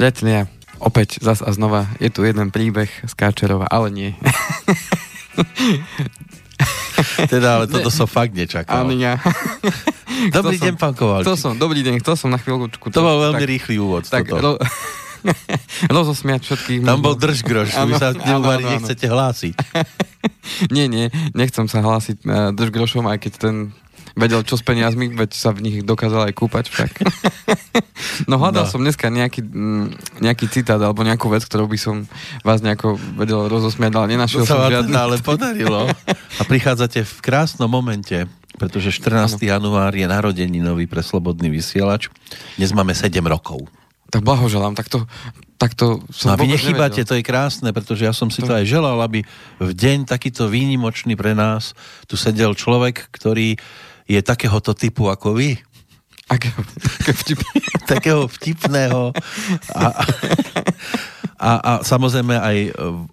spretne. Opäť zas a znova je tu jeden príbeh z Káčerova, ale nie. Teda, ale toto som fakt nečakal. Ani ja. Dobrý deň, pán Kovalčík. Chcel som na chvíľučku. To bol veľmi rýchly úvod. Tak, rozosmiať všetkých. Tam bol držgroš, vy sa nechcete hlásiť. Nie, nechcem sa hlásiť držgrošom, aj keď ten vedel, čo s peniazmi, veď sa v nich dokázal aj kúpať však. No hľadal som dneska nejaký citát alebo nejakú vec, ktorou by som vás nejako vedel rozosmiať, ale nenašiel som žiadny. Ale podarilo. A prichádzate v krásnom momente, pretože 14. január je narodeninový pre Slobodný vysielač. Dnes máme 7 rokov. Tak blahoželám, takto som vôbec nevedel. A vy nechybáte, to je krásne, pretože ja som si to aj želal, aby v deň takýto výnimočný pre nás tu sedel človek, ktorý je takéhoto typu ako vy. Takého vtipného a samozrejme aj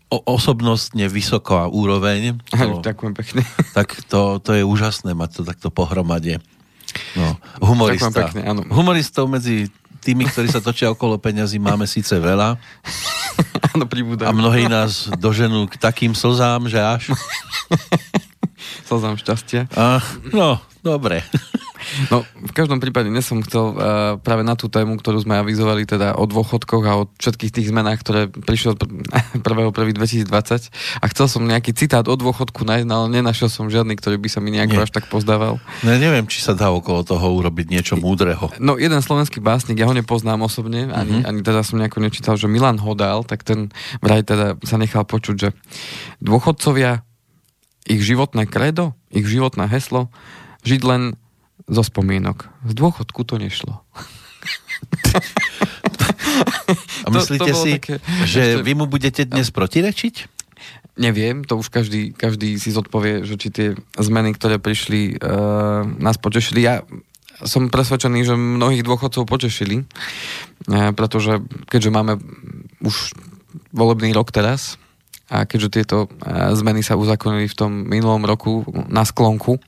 osobnostne vysoká úroveň. Ďakujem pekne. Tak to je úžasné mať to takto pohromade. No, humorista. Ďakujem pekne, áno. Humoristov medzi tými, ktorí sa točia okolo peňazí, máme síce veľa. Áno, pribúdajú. A mnohí nás doženú k takým slzám, že až... Slzám šťastia. No, dobre. No, v každom prípade nesom chcel práve na tú tému, ktorú sme avizovali, teda o dôchodkoch a o všetkých tých zmenách, ktoré prišiel 1.1.2020 a chcel som nejaký citát o dôchodku nájsť, ale nenašiel som žiadny, ktorý by sa mi nejako až tak pozdával. No, neviem, či sa dá okolo toho urobiť niečo múdreho. No, jeden slovenský básnik, ja ho nepoznám osobne, ani teda som nejako nečítal, že Milan Hodál, tak ten vraj teda sa nechal počuť, že dôchodcovia, ich životné kredo, ich životné heslo, žiť len zo spomienok. Z dôchodku to nešlo. A myslíte si, také, že vy mu budete dnes protirečiť? Neviem, to už každý si zodpovie, že či tie zmeny, ktoré prišli, nás potešili. Ja som presvedčený, že mnohých dôchodcov potešili, pretože keďže máme už volebný rok teraz, a keďže tieto zmeny sa uzakonili v tom minulom roku na sklonku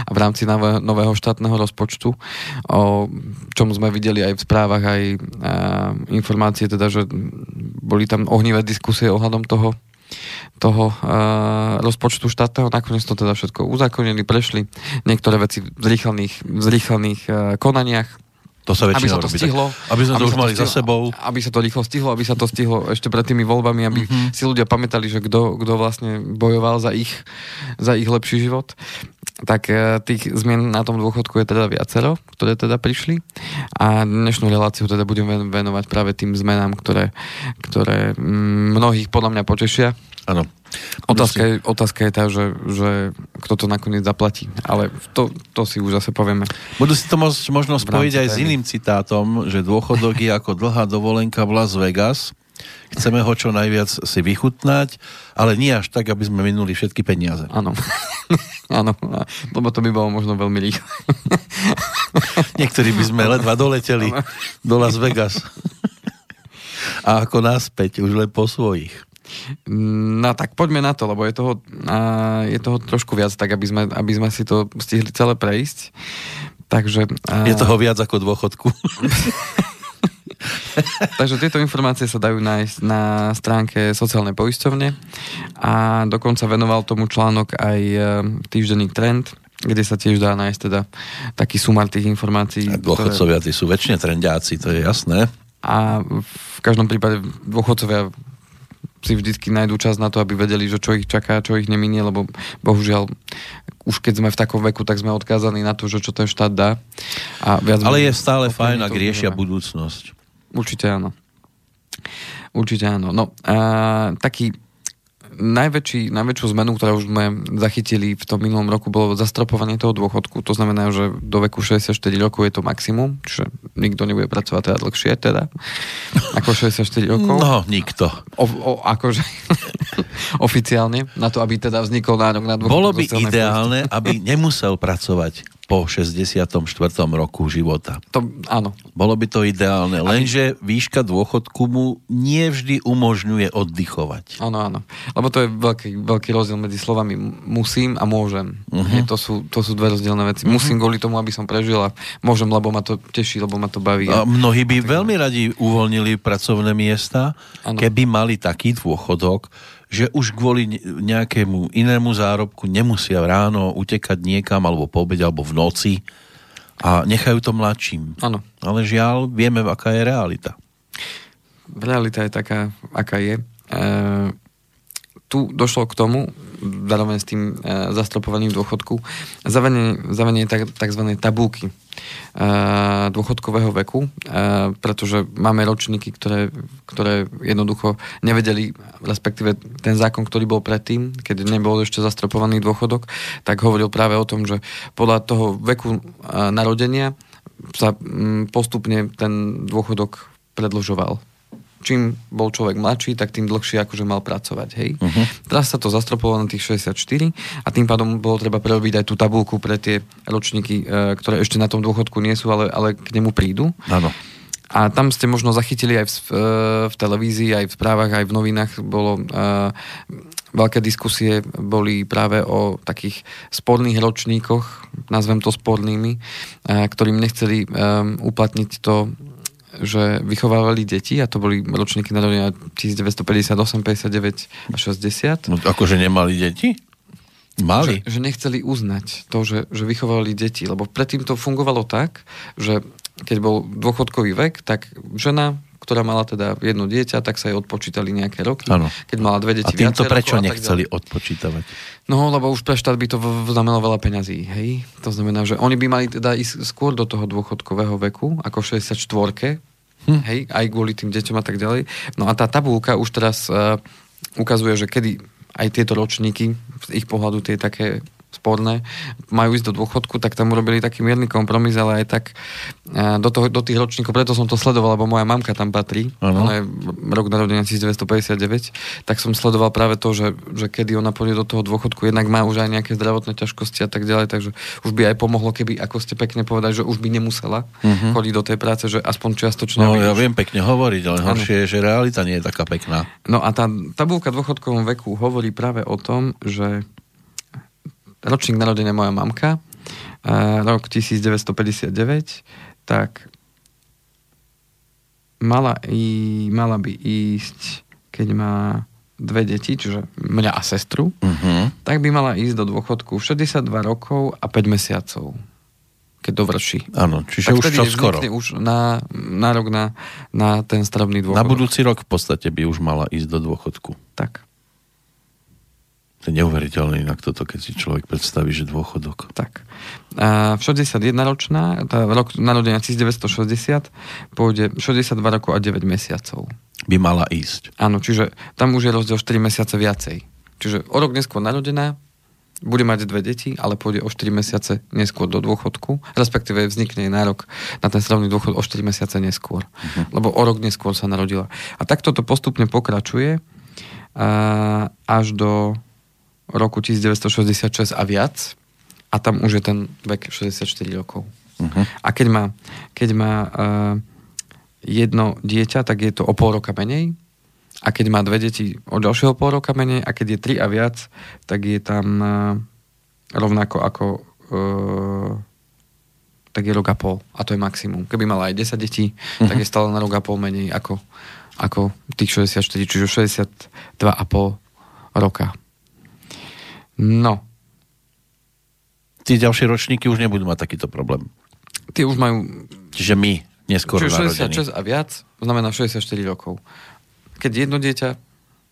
a v rámci nového štátneho rozpočtu, o čom sme videli aj v správach, aj informácie, teda, že boli tam ohnivé diskusie ohľadom toho rozpočtu štátneho, nakoniec to teda všetko uzakonili, prešli niektoré veci v zrýchlených konaniach. To sa väčšinou robí. Aby sme to už mali za sebou. Aby sa to rýchlo stihlo, aby sa to stihlo ešte pred tými voľbami, aby si ľudia pamätali, že kto vlastne bojoval za ich lepší život. Tak tých zmien na tom dôchodku je teda viacero, ktoré teda prišli. A dnešnú reláciu teda budem venovať práve tým zmenám, ktoré mnohých podľa mňa potešia. Áno. Otázka je tá, že kto to nakoniec zaplatí, ale to si už zase povieme. Budú si to možno spojiť aj s iným citátom, že dôchodok je ako dlhá dovolenka v Las Vegas. Chceme ho čo najviac si vychutnať, ale nie až tak, aby sme minuli všetky peniaze. Áno, lebo to by bolo možno veľmi rýchle. Niektorí by sme ledva doleteli do Las Vegas. A ako naspäť, už len po svojich. No tak poďme na to, lebo je toho trošku viac, tak aby sme si to stihli celé prejsť. Takže, je toho viac ako dôchodku. Takže tieto informácie sa dajú nájsť na stránke Sociálnej poisťovne a dokonca venoval tomu článok aj týždenník Trend, kde sa tiež dá nájsť teda taký sumár tých informácií. A dôchodcovia, tí sú väčšine trendiaci, to je jasné. A v každom prípade dôchodcovia si vždycky nájdú čas na to, aby vedeli, že čo ich čaká, čo ich neminie, lebo bohužiaľ už keď sme v takom veku, tak sme odkázaní na to, že čo ten štát dá. A viac ale je stále fajn, ak riešia budúcnosť. Určite áno. No, taký najväčšiu zmenu, ktorú už sme zachytili v tom minulom roku, bolo zastropovanie toho dôchodku. To znamená, že do veku 64 rokov je to maximum, čiže nikto nebude pracovať teda dlhšie, ako 64 rokov. No, nikto. Akože oficiálne, na to, aby teda vznikol nárok na dôchodok. Bolo by ideálne, aby nemusel pracovať. po 64. roku života. To, áno. Bolo by to ideálne, lenže výška dôchodku mu nie vždy umožňuje oddychovať. Áno, áno. Lebo to je veľký rozdiel medzi slovami musím a môžem. Uh-huh. Je, to sú dve rozdielne veci. Uh-huh. Musím kvôli tomu, aby som prežil, a môžem, lebo ma to teší, lebo ma to baví. A mnohí by veľmi radi uvoľnili pracovné miesta, áno, keby mali taký dôchodok, že už kvôli nejakému inému zárobku nemusia ráno utekať niekam, alebo po obede, alebo v noci, a nechajú to mladším. Áno. Ale žiaľ, vieme, aká je realita. Realita je taká, aká je. Tu došlo k tomu, zároveň s tým zastropovaním dôchodku, zavedenie tzv. Tabulky dôchodkového veku, pretože máme ročníky, ktoré jednoducho nevedeli, respektíve ten zákon, ktorý bol predtým, keď nebol ešte zastropovaný dôchodok, tak hovoril práve o tom, že podľa toho veku narodenia sa postupne ten dôchodok predĺžoval. Čím bol človek mladší, tak tým dlhšie akože mal pracovať, hej. Uh-huh. Teraz sa to zastropovalo na tých 64 a tým pádom bolo treba prerobiť aj tú tabulku pre tie ročníky, ktoré ešte na tom dôchodku nie sú, ale k nemu prídu. Áno. A tam ste možno zachytili aj v televízii, aj v správach, aj v novinách bolo veľké diskusie, boli práve o takých sporných ročníkoch, nazvem to spornými, ktorým nechceli uplatniť to, že vychovávali deti, a to boli ročníky narodenia 1958, 59 a 60. No, akože nemali deti? Mali. Že nechceli uznať to, že vychovávali deti, lebo predtým to fungovalo tak, že keď bol dôchodkový vek, tak žena, ktorá mala teda jedno dieťa, tak sa jej odpočítali nejaké roky. Ano. Keď mala dve deti viac rokov. A týmto prečo nechceli odpočítavať? No, lebo už pre štát by to znamenalo veľa peňazí, hej? To znamená, že oni by mali teda ísť skôr do toho dôchodkového veku, ako 64-ke, hej? Aj kvôli tým deťom a tak ďalej. No a tá tabulka už teraz ukazuje, že kedy aj tieto ročníky, z ich pohľadu tie také sporné, majú ísť do dôchodku, tak tam urobili taký mierny kompromis, ale aj tak do tých ročníkov, preto som to sledoval, lebo moja mamka tam patrí, ona je rok narodenia 1959, tak som sledoval práve to, že kedy ona pôjde do toho dôchodku, jednak má už aj nejaké zdravotné ťažkosti a tak ďalej, takže už by aj pomohlo, keby, ako ste pekne povedali, že už by nemusela chodiť do tej práce, že aspoň čiastočne. No, ja viem pekne hovoriť, ale horšie je, že realita nie je taká pekná. No a tá tabulka dôchodkovom veku hovorí práve o tom, že ročník narodenia moja mamka, rok 1959, tak mala by ísť, keď má dve deti, čiže mňa a sestru, tak by mala ísť do dôchodku 62 rokov a 5 mesiacov, keď dovrší. Áno, čiže tak už čo skoro. Už na rok na ten stravný dôchodok. Na budúci rok v podstate by už mala ísť do dôchodku. Tak. To je neuveriteľné inak toto, keď si človek predstaví, že dôchodok. Tak. A 61 ročná, rok narodenia 1960, pôjde 62 rokov a 9 mesiacov. By mala ísť. Áno, čiže tam už je rozdiel 4 mesiace viacej. Čiže o rok neskôr narodená, bude mať dve deti, ale pôjde o 4 mesiace neskôr do dôchodku, respektíve vznikne nárok na ten stravný dôchod o 4 mesiace neskôr. Uh-huh. Lebo o rok neskôr sa narodila. A takto to postupne pokračuje až do roku 1966 a viac, a tam už je ten vek 64 rokov. Uh-huh. A keď má jedno dieťa, tak je to o pol roka menej, a keď má dve deti, o ďalšieho pol roka menej, a keď je tri a viac, tak je tam rovnako ako tak je rok a pol, a to je maximum. Keby mala aj 10 detí, tak je stále na rok a pol menej ako tých 64, čiže 62,5 roka. No. Tí ďalšie ročníky už nebudú mať takýto problém. Tí už majú... Čiže my neskôr narodení. Čiže 66 a viac znamená 64 rokov. Keď jedno dieťa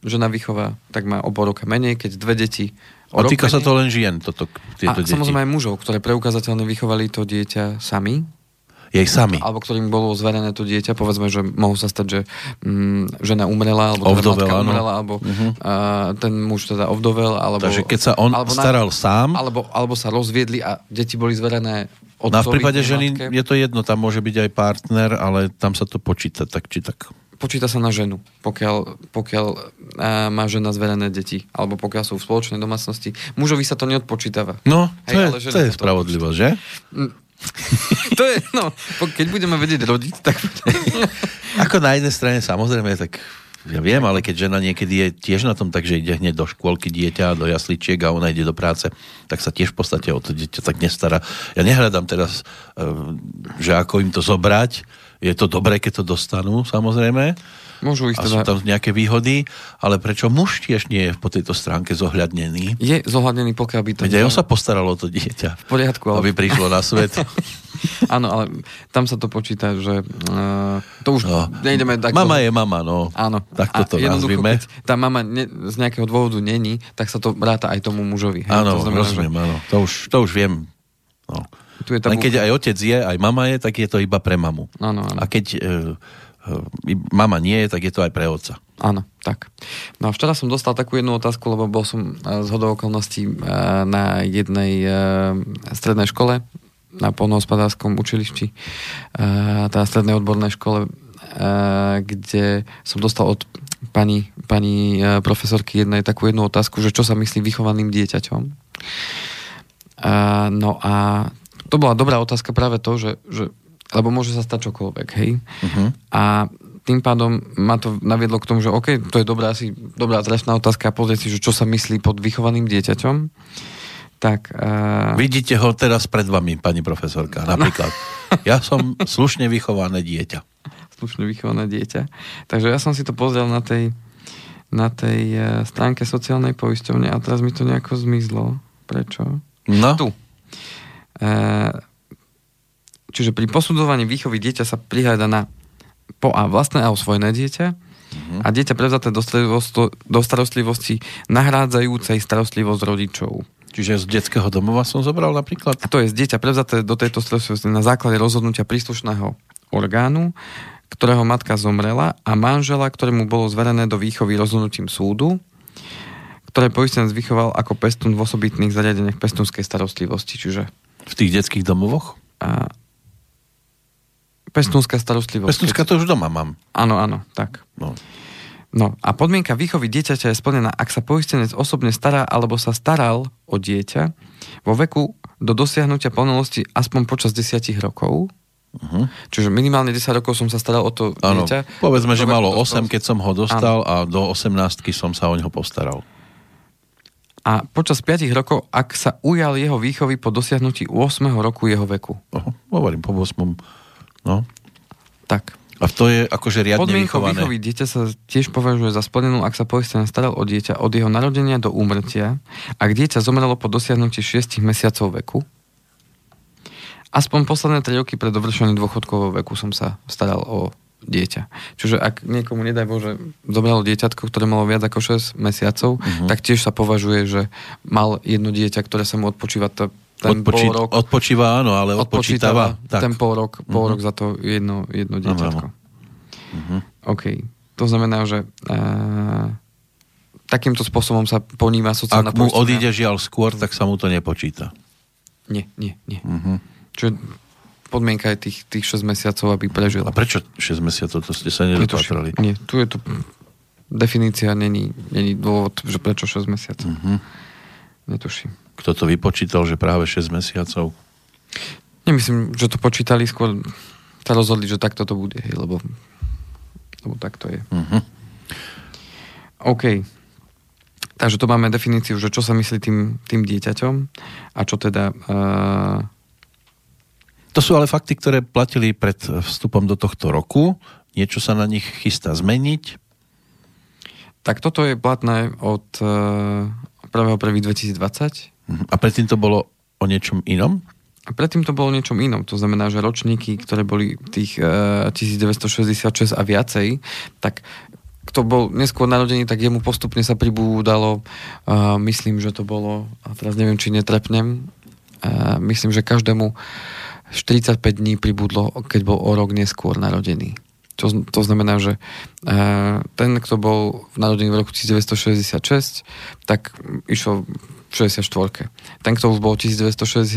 žena vychová, tak má o pol roka menej, keď dve deti o rok menej. A týka sa to len žien, tieto deti. A samozrejme aj mužov, ktoré preukazateľne vychovali to dieťa sami. Jej sami. Alebo ktorým bolo zverené to dieťa, povedzme, že mohol sa stať, že žena umrela, alebo ovdovel, matka umrela, alebo ten muž teda ovdovel, alebo... Takže keď sa on staral sám... Alebo sa rozviedli a deti boli zverené otcovi. No v prípade ženy je to jedno, tam môže byť aj partner, ale tam sa to počíta tak či tak. počíta sa na ženu, pokiaľ má žena zverené deti, alebo pokiaľ sú v spoločnej domácnosti. Mužovi sa to neodpočítava. No, to je spravodlivosť, že? To je, no, keď budeme vedieť rodiť, tak... Ako na jednej strane, samozrejme, tak... Ja viem, ale keď žena niekedy je tiež na tom tak, že ide hneď do škôlky dieťa, do jasličiek a ona ide do práce, tak sa tiež v podstate o to dieťa tak nestará. Ja nehľadám teraz, že ako im to zobrať. Je to dobré, keď to dostanú, samozrejme. Môžu ich teda... A sú tam nejaké výhody, ale prečo muž tiež nie je po tejto stránke zohľadnený? Je zohľadnený, pokiaľ by to... Veď aj on sa postaralo o to dieťa. V poriadku, ale... Aby prišlo na svet. Áno, ale tam sa to počíta, že to už no, nejdeme tak... Mama je mama, no. Áno. Tak toto nazvime. Keď tá mama z nejakého dôvodu není, tak sa to ráta aj tomu mužovi. Áno, to znamená, rozumiem, áno. To už viem. No. Tu je tabu... Len keď aj otec je, aj mama je, tak je to iba pre mamu. Áno, áno. A keď mama nie je, tak je to aj pre otca. Áno, tak. No a včera som dostal takú jednu otázku, lebo bol som zhodou okolností na jednej strednej škole, na poľnohospodárskom učilišti, tá strednej odbornej škole, kde som dostal od pani profesorky jednej takú jednu otázku, že čo sa myslí vychovaným dieťaťom. No a to bola dobrá otázka práve to, že lebo môže sa stať čokoľvek, hej? Uh-huh. A tým pádom ma to naviedlo k tomu, že OK, to je dobrá trefná otázka a pozrieť si, že čo sa myslí pod vychovaným dieťaťom. Tak, vidíte ho teraz pred vami, pani profesorka, napríklad. No. Ja som slušne vychované dieťa. Slušne vychované dieťa. Takže ja som si to pozrel na tej stránke sociálnej poisťovne a teraz mi to nejako zmizlo. Prečo? No. Tu. Čiže pri posudzovaní výchovy dieťa sa prihľada na po a vlastné a osvojené dieťa, a dieťa prevzaté do starostlivosti nahrádzajúcej starostlivosť rodičov. Čiže z detského domova som zobral napríklad? A to je z dieťa prevzaté do tejto starostlivosti na základe rozhodnutia príslušného orgánu, ktorého matka zomrela a manžela, ktorému bolo zverené do výchovy rozhodnutím súdu, ktoré poistenec vychoval ako pestún v osobitných zariadeniach pestúnskej starostlivosti. Čiže... V tých detských domovoch? A... Pestúnska starostlivosť. Pestúnska to už doma mám. Áno, áno, tak. No a podmienka výchovy dieťaťa je splnená, ak sa poistenec osobne stará alebo sa staral o dieťa vo veku do dosiahnutia plnalosti aspoň počas 10 rokov. Uh-huh. Čiže minimálne 10 rokov som sa staral o to dieťa. Povedzme, že malo 8, keď som ho dostal, áno. A do 18-ky som sa o ňoho postaral. A počas 5 rokov, ak sa ujal jeho výchovy po dosiahnutí 8. roku jeho veku. Hovorím, po 8. No. Tak. A to je akože riadne vychované. Podmienkou výchovy dieťa sa tiež považuje za splnenú, ak sa poistenec staral o dieťa od jeho narodenia do úmrtia, ak dieťa zomrelo po dosiahnutí 6 mesiacov veku. Aspoň posledné 3 roky pred dovršením dôchodkového veku som sa staral o dieťa. Čiže ak niekomu, nedaj Bože, zobralo dieťatko, ktoré malo viac ako 6 mesiacov, tak tiež sa považuje, že mal jedno dieťa, ktoré sa mu odpočíva pol rok, odpočíva, áno, ale odpočítava. Ten pol rok za to jedno dieťatko. Uh-huh. OK. To znamená, že takýmto spôsobom sa poníma sociálna poisťovňa. Ak mu odíde žiaľ skôr, tak sa mu to nepočíta. Nie. Uh-huh. Čiže podmienka je tých 6 mesiacov, aby prežil. A prečo 6 mesiacov? To ste sa nedopatrali. Nie, tu je to definícia, není dôvod, že prečo 6 mesiacov. Uh-huh. Netuším. Kto to vypočítal, že práve 6 mesiacov? Nemyslím, že to počítali, skôr sa rozhodli, že takto to bude, hej, lebo takto je. Uh-huh. OK. Takže to máme definíciu, že čo sa myslí tým dieťaťom a čo teda... To sú ale fakty, ktoré platili pred vstupom do tohto roku. Niečo sa na nich chystá zmeniť? Tak toto je platné od 1.1.2020. A predtým to bolo o niečom inom? A predtým to bolo o niečom inom. To znamená, že ročníky, ktoré boli tých 1966 a viacej, tak kto bol neskôr narodený, tak jemu postupne sa pribúdalo, myslím, že to bolo, a teraz neviem, či netrepnem, myslím, že každému 45 dní pribudlo, keď bol o rok neskôr narodený. To znamená, že ten, kto bol v narodení v roku 1966, tak išiel v 64. Ten, kto už bol 1967,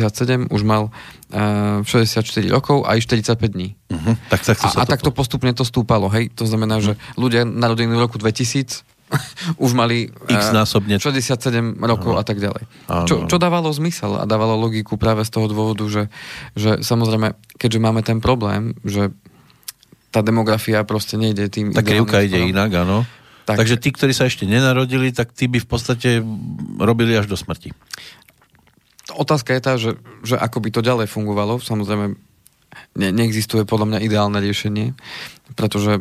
už mal 64 rokov a i 45 dní. Uh-huh. A takto postupne to stúpalo. Hej? To znamená, že ľudia narodení v roku 2000 už mali X-násobne 67 rokov a tak ďalej. Čo dávalo zmysel a dávalo logiku práve z toho dôvodu, že samozrejme, keďže máme ten problém, že tá demografia proste nejde tým... Tá krivka ide inak, áno. Takže tí, ktorí sa ešte nenarodili, tak tí by v podstate robili až do smrti. Otázka je tá, že ako by to ďalej fungovalo. Samozrejme, neexistuje podľa mňa ideálne riešenie, pretože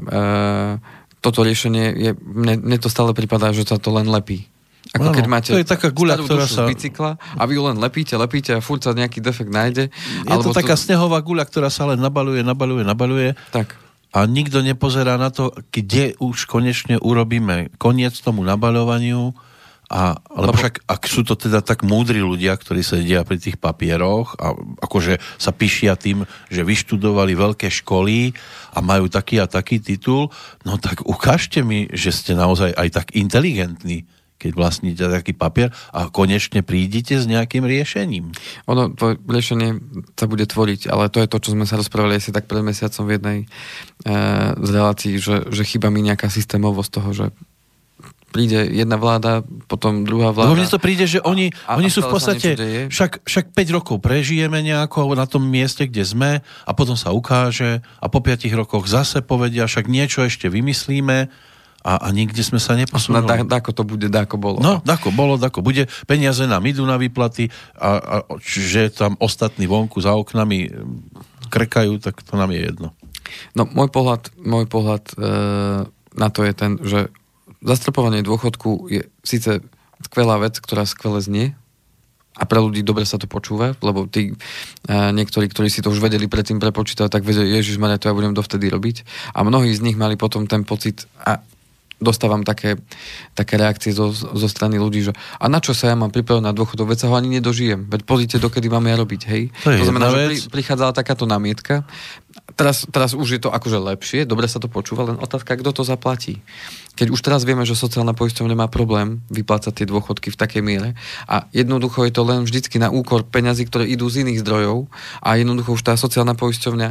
toto riešenie je... Mne to stále pripadá, že sa to len lepí. Ako ano, keď máte to je taká guľa, ktorá sa... bicykla a vy ju len lepíte a furt sa nejaký defekt nájde. Je alebo to taká snehová guľa, ktorá sa len nabaľuje. Tak. A nikto nepozerá na to, kde už konečne urobíme koniec tomu nabaľovaniu. Lebo však, ak sú to teda tak múdri ľudia, ktorí sedia pri tých papieroch a akože sa píšia tým, že vyštudovali veľké školy a majú taký a taký titul, no tak ukážte mi, že ste naozaj aj tak inteligentní, keď vlastníte taký papier a konečne prídite s nejakým riešením. Ono, to riešenie sa bude tvoriť, ale to je to, čo sme sa rozprávali asi tak pred mesiacom v jednej z relácií, že chýba mi nejaká systémovosť toho, že príde jedna vláda, potom druhá vláda. Lebo mne to príde, že oni sú v podstate, však 5 rokov prežijeme nejako na tom mieste, kde sme a potom sa ukáže a po 5 rokoch zase povedia, však niečo ešte vymyslíme. A nikde sme sa neposunuli. Dáko to bude, dáko bolo. No, dáko bolo, dáko bude. Peniaze nám idú na výplaty a že tam ostatní vonku za oknami krkajú, tak to nám je jedno. No, môj pohľad na to je ten, že zastropovanie dôchodku je síce skvelá vec, ktorá skvele znie a pre ľudí dobre sa to počúva, lebo tí niektorí, ktorí si to už vedeli predtým prepočítať, tak vedia, ježišmaria, to ja budem dovtedy robiť. A mnohí z nich mali potom ten pocit a dostávam také reakcie zo strany ľudí, že a na čo sa ja mám pripravať na dôchodok, veď sa ho ani nedožijem, veď pozrite, dokedy mám ja robiť, hej? To znamená, že prichádzala takáto námietka. Teraz už je to akože lepšie, dobre sa to počúva, len otázka, kto to zaplatí. Keď už teraz vieme, že sociálna poisťovňa má problém vyplácať tie dôchodky v takej miere a jednoducho je to len vždycky na úkor peňazí, ktoré idú z iných zdrojov a jednoducho už tá sociálna poisťovňa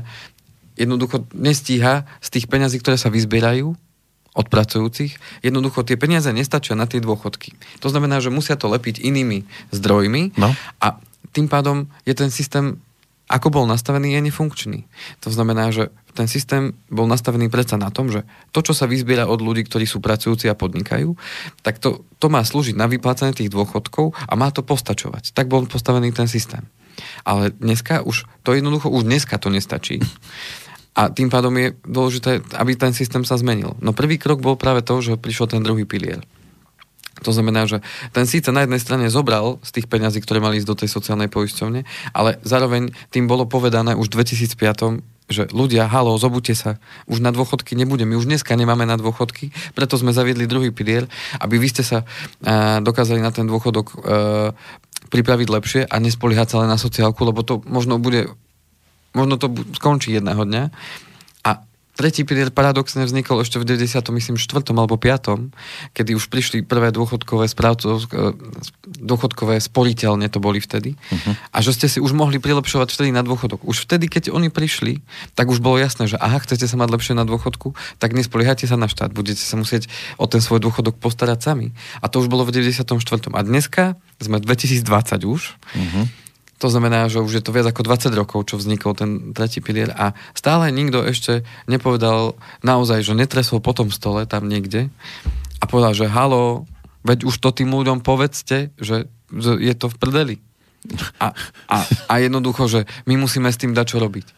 jednoducho nestíha z tých peňazí, ktoré sa vyzbierajú od pracujúcich, jednoducho tie peniaze nestačia na tie dôchodky. To znamená, že musia to lepiť inými zdrojmi a tým pádom je ten systém, ako bol nastavený, je nefunkčný. To znamená, že ten systém bol nastavený predsa na tom, že to, čo sa vyzbiera od ľudí, ktorí sú pracujúci a podnikajú, tak to má slúžiť na vyplácanie tých dôchodkov a má to postačovať. Tak bol postavený ten systém. Ale dneska už dneska to nestačí. A tým pádom je dôležité, aby ten systém sa zmenil. No prvý krok bol práve to, že prišiel ten druhý pilier. To znamená, že ten síce na jednej strane zobral z tých peňazí, ktoré mali ísť do tej sociálnej poisťovne, ale zároveň tým bolo povedané už v 2005, že ľudia, haló, zobudte sa, už na dôchodky nebude, my už dneska nemáme na dôchodky, preto sme zaviedli druhý pilier, aby vy ste sa dokázali na ten dôchodok pripraviť lepšie a nespoliehať sa len na sociálku, lebo to možno to skončí jedného dňa. A tretí pilier paradoxne vznikol ešte v 94. alebo 5., kedy už prišli prvé dôchodkové sporiteľne, to boli vtedy. Uh-huh. A že ste si už mohli prilepšovať vtedy na dôchodok. Už vtedy, keď oni prišli, tak už bolo jasné, že aha, chcete sa mať lepšie na dôchodku, tak nespoliehajte sa na štát. Budete sa musieť o ten svoj dôchodok postarať sami. A to už bolo v 94. A dneska sme v 2020 už. Uh-huh. To znamená, že už je to viac ako 20 rokov, čo vznikol ten tretí pilier a stále nikto ešte nepovedal naozaj, že netresol po tom stole tam niekde a povedal, že haló, veď už to tým ľuďom povedzte, že je to v prdeli. A jednoducho, že my musíme s tým dať čo robiť.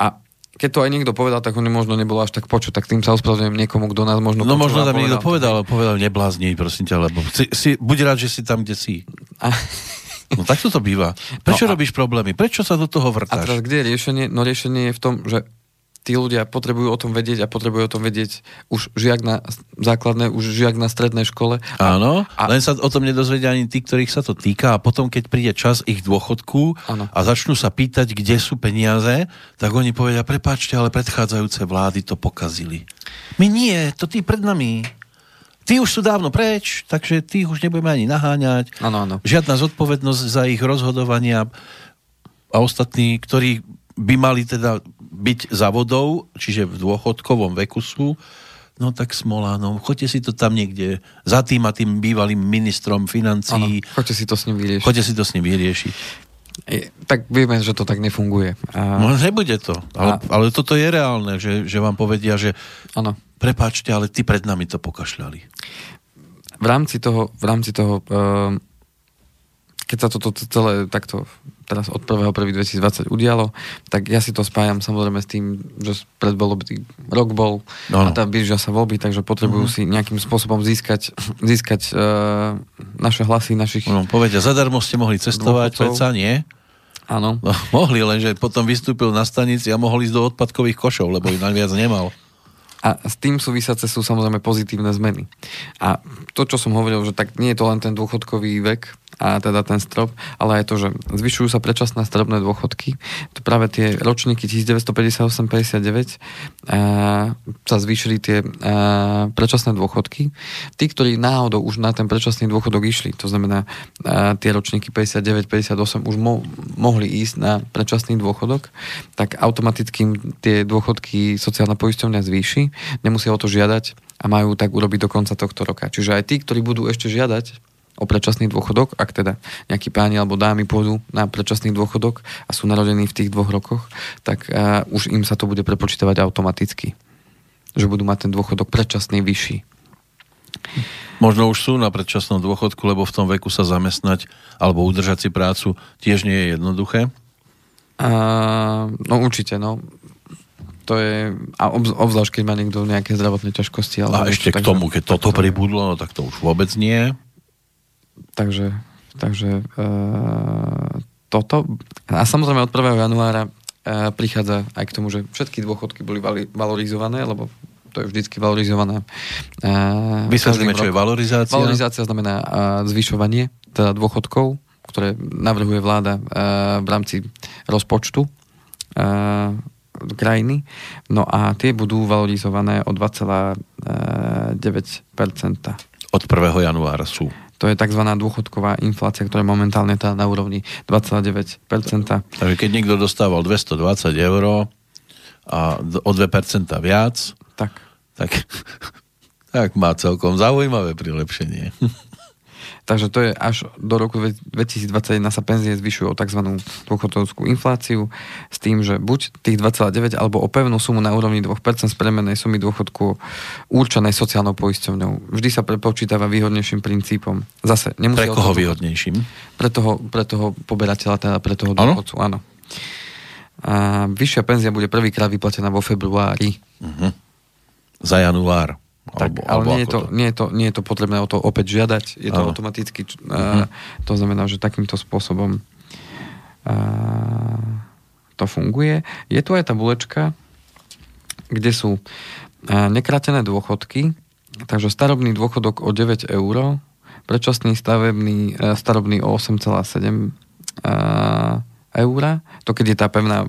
A keď to aj niekto povedal, tak ho možno nebolo až tak počuť, tak tým sa ospravedlňujem niekomu, kto nás možno počul. No možno tam niekto povedal, neblázni, prosím ťa, lebo buď rád, že si tam, kde si. No tak to býva. Prečo robíš problémy? Prečo sa do toho vrtáš? A teraz kde je riešenie? No riešenie je v tom, že tí ľudia potrebujú o tom vedieť a potrebujú o tom vedieť už žiak na základnej, už žiak na strednej škole. Áno, len sa o tom nedozvedia ani tí, ktorých sa to týka, a potom, keď príde čas ich dôchodku, áno, a začnú sa pýtať, kde sú peniaze, tak oni povedia, prepáčte, ale predchádzajúce vlády to pokazili. My nie, to tí pred nami. Tí už sú dávno preč, takže tých už nebudeme ani naháňať. Áno, áno. Žiadna zodpovednosť za ich rozhodovania a ostatní, ktorí by mali teda byť za vodou, čiže v dôchodkovom veku sú, no tak smola, no choďte si to tam niekde za tým a tým bývalým ministrom financií. Áno, choďte si to s ním vyriešiť. Tak vieme, že to tak nefunguje. A... No nebude to, ale toto je reálne, že vám povedia, že... Áno. Prepáčte, ale ty pred nami to pokašľali. V rámci toho keď sa toto celé takto teraz od 1.1.2020 udialo, tak ja si to spájam samozrejme s tým, že rok bol, no, a tá blížia sa voľby, takže potrebujú si nejakým spôsobom získať naše hlasy, našich... No, povedia, zadarmo ste mohli cestovať, predsa nie? Áno. No, mohli, lenže potom vystúpil na stanici a mohol ísť do odpadkových košov, lebo ich viac nemal. A s tým súvisiace sú samozrejme pozitívne zmeny. A to, čo som hovoril, že tak nie je to len ten dôchodkový vek a teda ten strop, ale aj to, že zvyšujú sa predčasné stropné dôchodky. To práve tie ročníky 1958-59 sa zvýšili tie predčasné dôchodky. Tí, ktorí náhodou už na ten predčasný dôchodok išli, to znamená tie ročníky 59-58 už mohli ísť na predčasný dôchodok, tak automaticky tie dôchodky sociálna poisťovňa zvýši. Nemusia o to žiadať a majú tak urobiť do konca tohto roka. Čiže aj tí, ktorí budú ešte žiadať o predčasný dôchodok, ak teda nejakí páni alebo dámy pôjdu na predčasný dôchodok a sú narodení v tých 2 rokoch, tak už im sa to bude prepočítavať automaticky. Že budú mať ten dôchodok predčasný vyšší. Možno už sú na predčasnom dôchodku, lebo v tom veku sa zamestnať alebo udržať si prácu tiež nie je jednoduché? No určite, no. To je, a obzvlášť, keď má niekto nejaké zdravotné ťažkosti. Ale a ešte k tomu, keď toto pribudlo, no tak to už vôbec nie. Takže toto. A samozrejme od 1. januára prichádza aj k tomu, že všetky dôchodky boli valorizované, lebo to je vždycky valorizované. Vysvetlíme, čo je valorizácia. Valorizácia znamená zvyšovanie teda dôchodkov, ktoré navrhuje vláda v rámci rozpočtu krajiny. No a tie budú valorizované o 2,9%. Od 1. januára sú. To je tzv. Dôchodková inflácia, ktorá je momentálne tá na úrovni 2,9%. Takže keď niekto dostával 220 eur a o 2% viac, tak má celkom zaujímavé prilepšenie. Takže to je až do roku 2021 sa penzie zvyšujú o tzv. Dôchodovskú infláciu s tým, že buď tých 2,9 alebo o pevnú sumu na úrovni 2% z priemernej sumy dôchodku určenej sociálnou poisťovňou. Vždy sa prepočítava výhodnejším princípom. Zase nemusí. Pre koho výhodnejším? Pre toho poberateľa, teda pre toho dôchodcu, áno. A vyššia penzia bude prvýkrát vyplatená vo februári. Uh-huh. Za január. Alebo ale nie je to potrebné o to opäť žiadať, je to automaticky, to znamená, že takýmto spôsobom to funguje. Je tu aj tabuľečka, kde sú nekrátené dôchodky, takže starobný dôchodok o 9 €, predčasný starobný o 8,7 €, to keď je tá pevná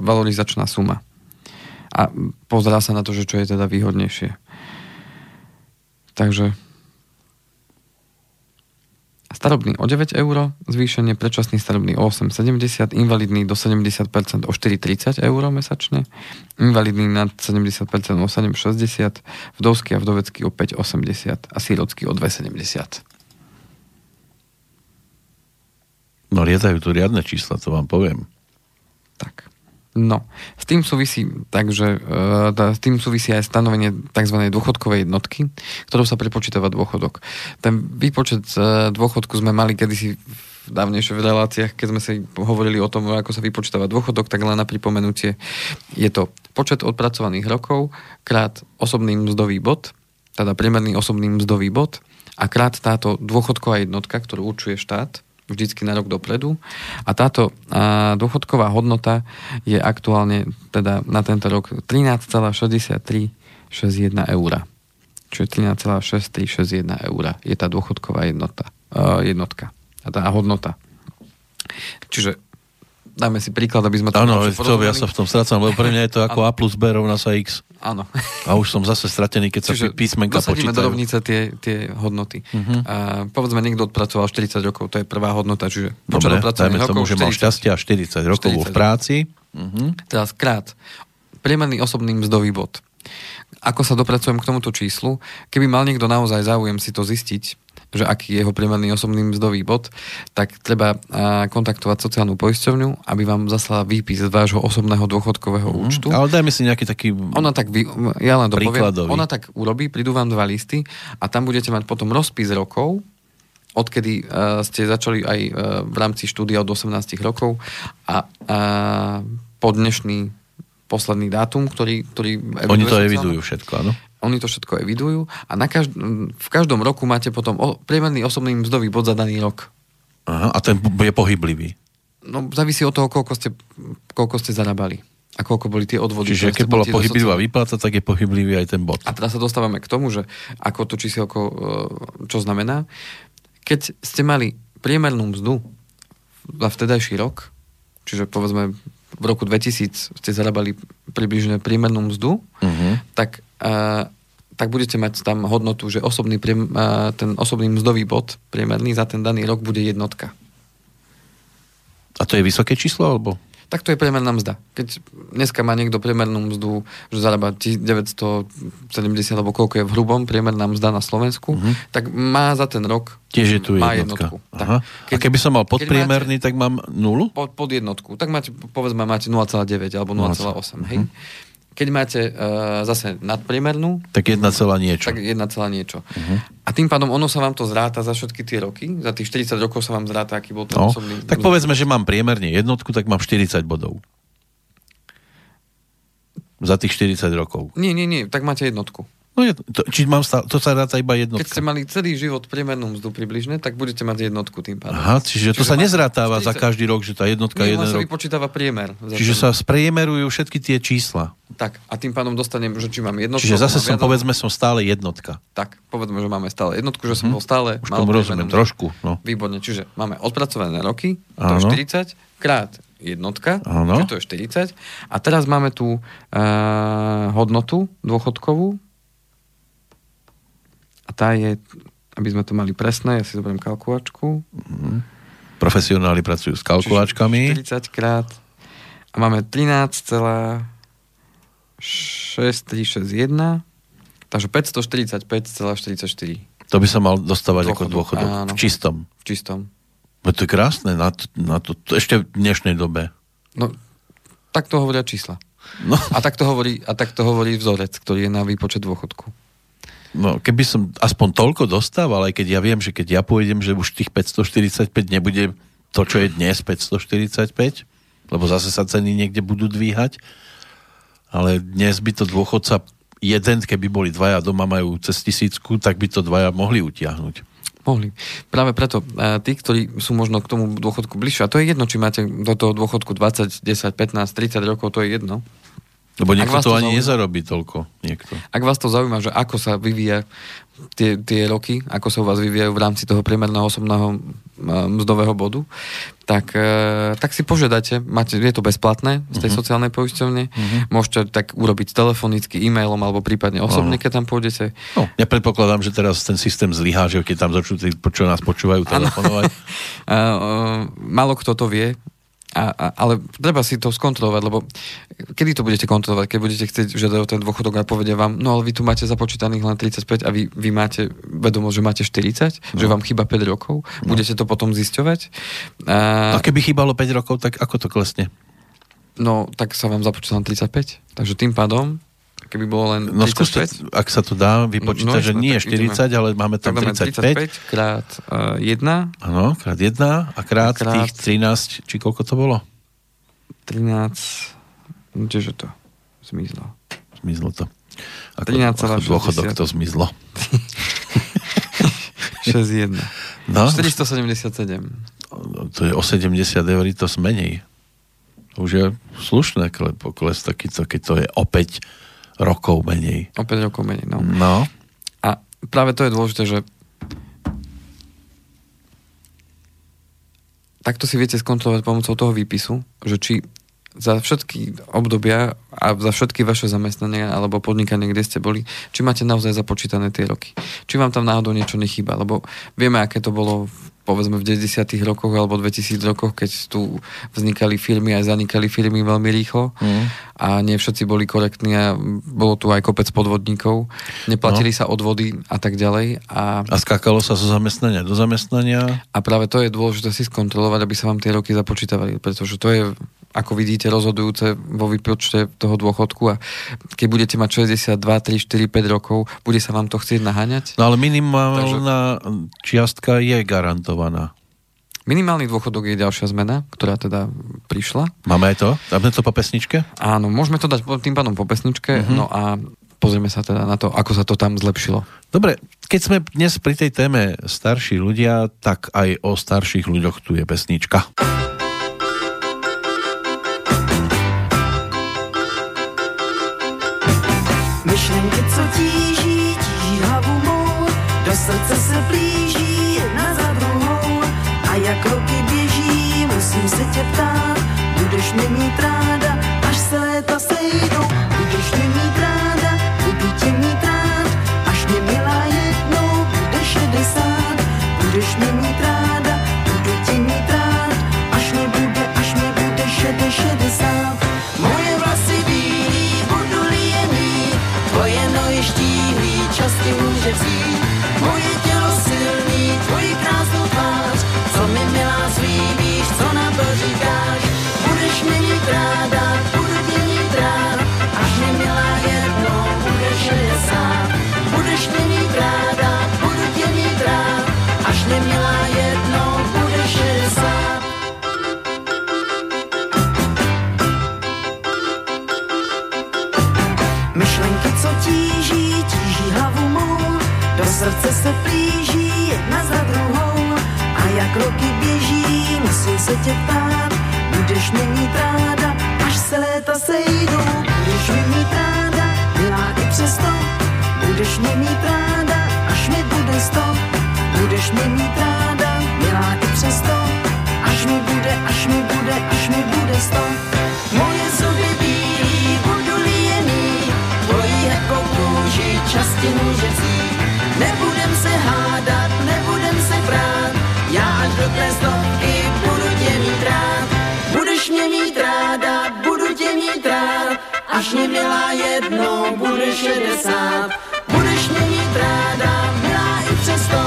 valorizačná suma. A pozerá sa na to, že čo je teda výhodnejšie. Takže starobný o 9 €, zvýšenie, predčasný starobný o 8,70, invalidný do 70% o 4,30 € mesačne, invalidný nad 70% o 7,60, vdovský a vdovecký o 5,80 a sirotský o 2,70. No lietajú tu riadne čísla, to vám poviem. Tak. No, s tým súvisí aj stanovenie tzv. Dôchodkovej jednotky, ktorou sa prepočítava dôchodok. Ten výpočet dôchodku sme mali kedysi v dávnejších reláciách, keď sme si hovorili o tom, ako sa vypočítava dôchodok, tak len na pripomenutie. Je to počet odpracovaných rokov krát osobný mzdový bod, teda priemerný osobný mzdový bod a krát táto dôchodková jednotka, ktorú určuje štát, vždycky na rok dopredu. A táto dôchodková hodnota je aktuálne teda na tento rok 13,6361 eura. Čo je 13,6361 eura. Je tá dôchodková jednotka. A tá hodnota. Čiže dáme si príklad, aby sme... Áno, ja sa v tom strácam, lebo pre mňa je to ako A plus B rovná sa X. Áno. A už som zase stratený, keď sa písmenka počítajú. Dosadíme do rovnice tie hodnoty. Uh-huh. Povedzme, niekto odpracoval 40 rokov, to je prvá hodnota, čiže... Dobre, dajme tomu, že mal šťastie a 40 rokov v práci. Uh-huh. Teraz krát. Priemerný osobný mzdový bod. Ako sa dopracujem k tomuto číslu? Keby mal niekto naozaj záujem si to zistiť, že aký je jeho priemerný osobný mzdový bod, tak treba kontaktovať sociálnu poisťovňu, aby vám zaslala výpis z vášho osobného dôchodkového účtu. Ale dajme si nejaký taký príkladový. Ona tak urobí, prídu vám 2 listy a tam budete mať potom rozpis rokov, odkedy ste začali aj v rámci štúdia od 18 rokov a po dnešný posledný dátum, ktorý oni to evidujú všetko, áno? Oni to všetko evidujú a v každom roku máte potom priemerný osobný mzdový bod za daný rok. Aha, a ten je pohyblivý? No, závisí od toho, koľko ste zarábali a koľko boli tie odvody. Čiže keď bola pohyblivá výplata, tak je pohyblivý aj ten bod. A teraz sa dostávame k tomu, že ako to číselko, čo znamená. Keď ste mali priemernú mzdu za vtedajší rok, čiže povedzme v roku 2000 ste zarábali približne priemernú mzdu, tak budete mať tam hodnotu, že ten osobný mzdový bod priemerný za ten daný rok bude jednotka. A to je vysoké číslo, alebo? Tak to je priemerná mzda. Keď dneska má niekto priemernú mzdu, že zarába 970, alebo koľko je v hrubom priemerná mzda na Slovensku, tak má za ten rok tiež je tu jednotka. Aha. A keby som mal podpriemerný, tak mám nulu? Pod jednotku. Tak máte, povedzme, 0,9 alebo 0,8. Hej? Keď máte zase nadpriemernú... Tak 1, niečo. Tak 1, niečo. Uh-huh. A tým pádom ono sa vám to zráta za všetky tie roky. Za tých 40 rokov sa vám zráta, aký bol ten osobný... Tak povedzme, že mám priemerne jednotku, tak mám 40 bodov. Za tých 40 rokov. Nie, tak máte jednotku. No to sa ráta iba jednotka. Keď ste mali celý život priemernú mzdu približne, tak budete mať jednotku tým pádom. Aha, čiže to sa nezrátáva 40... za každý rok, že tá jednotka je jeden rok. Sa vypočítava priemer. Čiže sa spriemerujú všetky tie čísla. Tak, a tým pádom dostanem, že či mám jednotku. Čiže zase som stále jednotka. Tak, povedzme, že máme stále jednotku, že som bol stále... Už tomu rozumiem trošku. No. Výborne, čiže máme odpracované roky, to je 40 krát jednotka, čiže to je 40. A teraz máme tú hodnotu dôchodkovú. A tá je, aby sme to mali presné, ja si zoberiem kalkulačku. Profesionáli pracujú s kalkulačkami. 40 krát. A máme 13,6361. Takže 545,44. To by sa mal dostávať ako dôchodok. Áno. V čistom. Bo to je krásne na to ešte v dnešnej dobe. No, tak to hovoria čísla. No. A tak to hovorí vzorec, ktorý je na výpočet dôchodku. No, keby som aspoň toľko dostával, aj keď ja viem, že keď ja pôjdem, že už tých 545 nebude to, čo je dnes 545, lebo zase sa ceny niekde budú dvíhať, ale dnes by to dôchodca jeden, keby boli dvaja doma, majú cez 1000, tak by to dvaja mohli utiahnuť. Mohli. Práve preto tí, ktorí sú možno k tomu dôchodku bližšie, a to je jedno, či máte do toho dôchodku 20, 10, 15, 30 rokov, to je jedno. Lebo niekto to ani nezarobí toľko. Niekto. Ak vás to zaujíma, že ako sa vyvíja tie roky, ako sa u vás vyvíjajú v rámci toho priemerného osobného mzdového bodu, tak si požiadate, je to bezplatné z tej sociálnej poisťovne, môžete tak urobiť telefonicky, e-mailom alebo prípadne osobne, keď tam pôjdete. No, ja predpokladám, že teraz ten systém zlyhá, že keď tam začnú, čo nás počúvajú, telefonovať. Málo kto to vie, ale treba si to skontrolovať, lebo kedy to budete kontrolovať? Keď budete chcieť žiadať o ten dôchodok a povedia vám, no ale vy tu máte započítaných len 35 a vy máte vedomosť, že máte 40, že vám chýba 5 rokov, budete to potom zisťovať. A keby chýbalo 5 rokov, tak ako to klesne? No, tak sa vám započítam 35. Takže tým pádom, keby bolo len 35... No skúste, ak sa to dá vypočítať, že nie 40, ideme. Ale máme tam 35 krát 1. Áno, krát 1 a krát tých 13, či koľko to bolo? 13, čože to zmizlo. Zmizlo to. Ako, 13,60. Dôchodok to zmizlo. 61. No? 477. to je o 70 eur to menej. Už je slušné pokles takýto, keď to je o 5 rokov menej. O 5 rokov menej, no. A práve to je dôležité, že takto si viete skontrolovať pomocou toho výpisu, že či za všetky obdobia a za všetky vaše zamestnania alebo podnikanie, kde ste boli, či máte naozaj započítané tie roky. Či vám tam náhodou niečo nechýba, lebo vieme, aké to bolo povedzme v 90. rokoch alebo 2000 rokoch, keď tu vznikali firmy a zanikali firmy veľmi rýchlo a nie všetci boli korektní a bolo tu aj kopec podvodníkov. Neplatili sa odvody a tak ďalej. A skákalo sa zo zamestnania do zamestnania. A práve to je dôležité si skontrolovať, aby sa vám tie roky započítavali, pretože to je, ako vidíte, rozhodujúce vo výpočte toho dôchodku, a keď budete mať 62, 3, 4, 5 rokov, bude sa vám to chcieť naháňať? No ale minimálna čiastka je garantovaná. Minimálny dôchodok je ďalšia zmena, ktorá teda prišla. Máme aj to? Dáme to po pesničke? Áno, môžeme to dať tým pádom po pesničke, no a pozrieme sa teda na to, ako sa to tam zlepšilo. Dobre, keď sme dnes pri tej téme starší ľudia, tak aj o starších ľuďoch tu je pesnička. Myšlenky, co tíží hlavu mou, do srdce se blíží jedna za druhou. A jak roky běží, musím se tě ptát, budeš mi mít ráda, až se léta sejdou. Budeš mi mít ráda, budu tě mít rád, až mě milá jednou bude 60. Budeš mi mít ráda, budu tě mít rád, až mě bude 60. Moje vlasy bílí, budu liený, tvoje nohy štíhlý, čas ti může vzít. Moje tělo silný, tvoji krásnou tvář, co mi milá slíbíš, co na to říkáš. Budeš mě mít ráda, budu tě mít rád, až mě milá jednou bude 60. Budeš mě mít ráda, budu tě mít rád, až mě milá jednou bude 60. Co tíží hlavu mou, do srdce se plíží jedna za druhou. A jak roky běží, musím se tě ptát, budeš mi mít ráda, až se léta sejdou. Budeš mi mít ráda, milá i přesto, budeš mi mít ráda, až mi bude 100. Budeš mi mít ráda, milá i přesto, až mi bude 100. Moje zuby bílí, budu liený, tvojí jako kůži, čas ti může vzít. Nebudem se hádat, nebudem se prát, já až do té 100 budu tě mít rád. Budeš mě mít ráda, budu tě mít rád, až mě milá jednou bude 60. Budeš mě mít ráda, milá i přesto,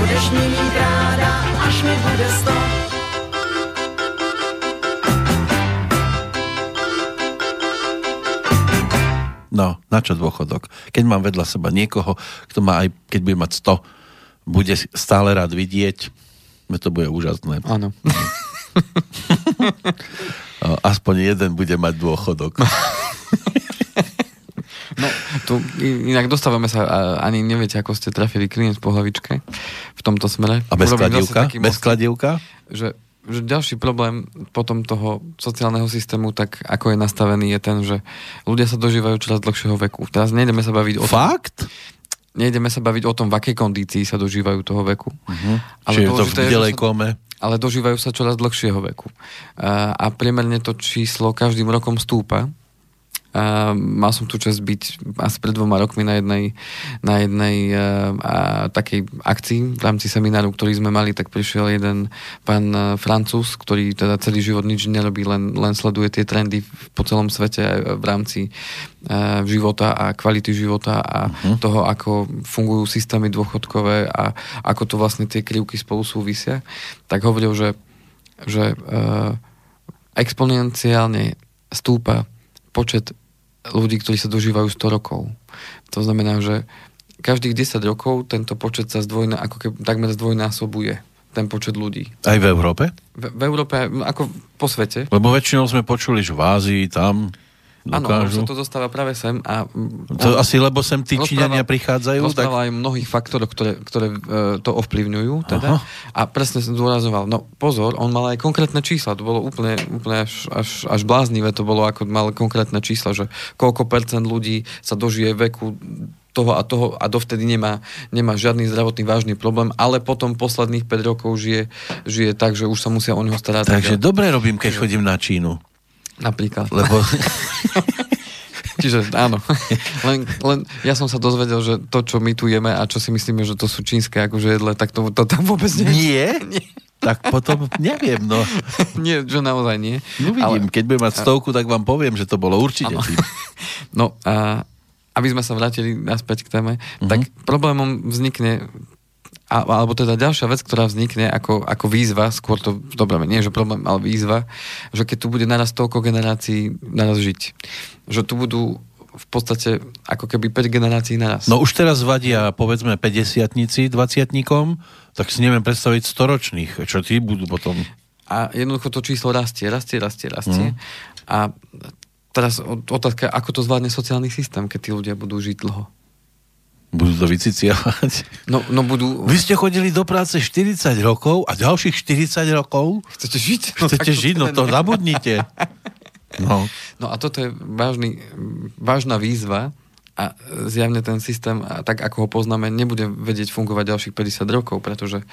budeš mě mít ráda, až mi bude 100. No, na čo dôchodok? Keď mám vedľa seba niekoho, kto má aj, keď bude mať 100, bude stále rád vidieť, to bude úžasné. Áno. Aspoň jeden bude mať dôchodok. No, tu inak dostávame sa, ani neviete, ako ste trafili klinec po hlavičke v tomto smere. A bez kladievka? Bez kladievka? Že ďalší problém potom toho sociálneho systému, tak ako je nastavený, je ten, že ľudia sa dožívajú čoraz dlhšieho veku. Teraz nejdeme sa baviť o tom... Fakt? Nejdeme sa baviť o tom, v akej kondícii sa dožívajú toho veku. Ale čiže to v delej kome? Ale dožívajú sa čoraz dlhšieho veku. A priemerne to číslo každým rokom stúpa. Mal som tu čas byť asi pred 2 rokmi na jednej takej akcii v rámci semináru, ktorý sme mali, tak prišiel jeden pán Francúz, ktorý teda celý život nič nerobí, len sleduje tie trendy po celom svete v rámci života a kvality života a toho, ako fungujú systémy dôchodkové a ako to vlastne tie krivky spolu súvisia, tak hovoril, že exponenciálne stúpa počet ľudí, ktorí sa dožívajú 100 rokov. To znamená, že každých 10 rokov tento počet sa takmer zdvojnásobuje. Ten počet ľudí. Aj v Európe? V Európe, ako po svete. Lebo väčšinou sme počuli, že v Ázii, tam... Áno, už sa to dostáva práve sem. A to asi, lebo sem tí Číňania prichádzajú. Rozpráva tak... aj mnohých faktorov, ktoré to ovplyvňujú. Teda. A presne som zdôrazňoval. No pozor, on mal aj konkrétne čísla. To bolo úplne až bláznivé. To bolo, ako mal konkrétne čísla, že koľko percent ľudí sa dožije veku toho a dovtedy nemá žiadny zdravotný vážny problém, ale potom posledných 5 rokov žije tak, že už sa musia o neho starať. Takže dobre robím, keď chodím na Čínu. Napríklad. Lebo... Čiže áno. Len ja som sa dozvedel, že to, čo my tu jeme a čo si myslíme, že to sú čínske akože jedle, tak to tam vôbec nie. Nie? Tak potom neviem, no. Nie, že naozaj nie. No vidím, ale... keď budem mať 100, tak vám poviem, že to bolo určite. No a aby sme sa vrátili naspäť k téme, tak problémom vznikne, alebo teda ďalšia vec, ktorá vznikne ako výzva, skôr to, dobre, nie že problém, ale výzva, že keď tu bude naraz toľko generácií naraz žiť. Že tu budú v podstate ako keby 5 generácií naraz. No už teraz vadia, povedzme, 50-tnici 20-tnikom, tak si neviem predstaviť 100-ročných. Čo tí budú potom? A jednoducho to číslo rastie. A teraz otázka, ako to zvládne sociálny systém, keď tí ľudia budú žiť dlho? Budú to vyciciavať? No budú... Vy ste chodili do práce 40 rokov a ďalších 40 rokov? Chcete žiť? To zabudnite. No a toto je vážna výzva a zjavne ten systém, tak ako ho poznáme, nebude vedieť fungovať ďalších 50 rokov, pretože...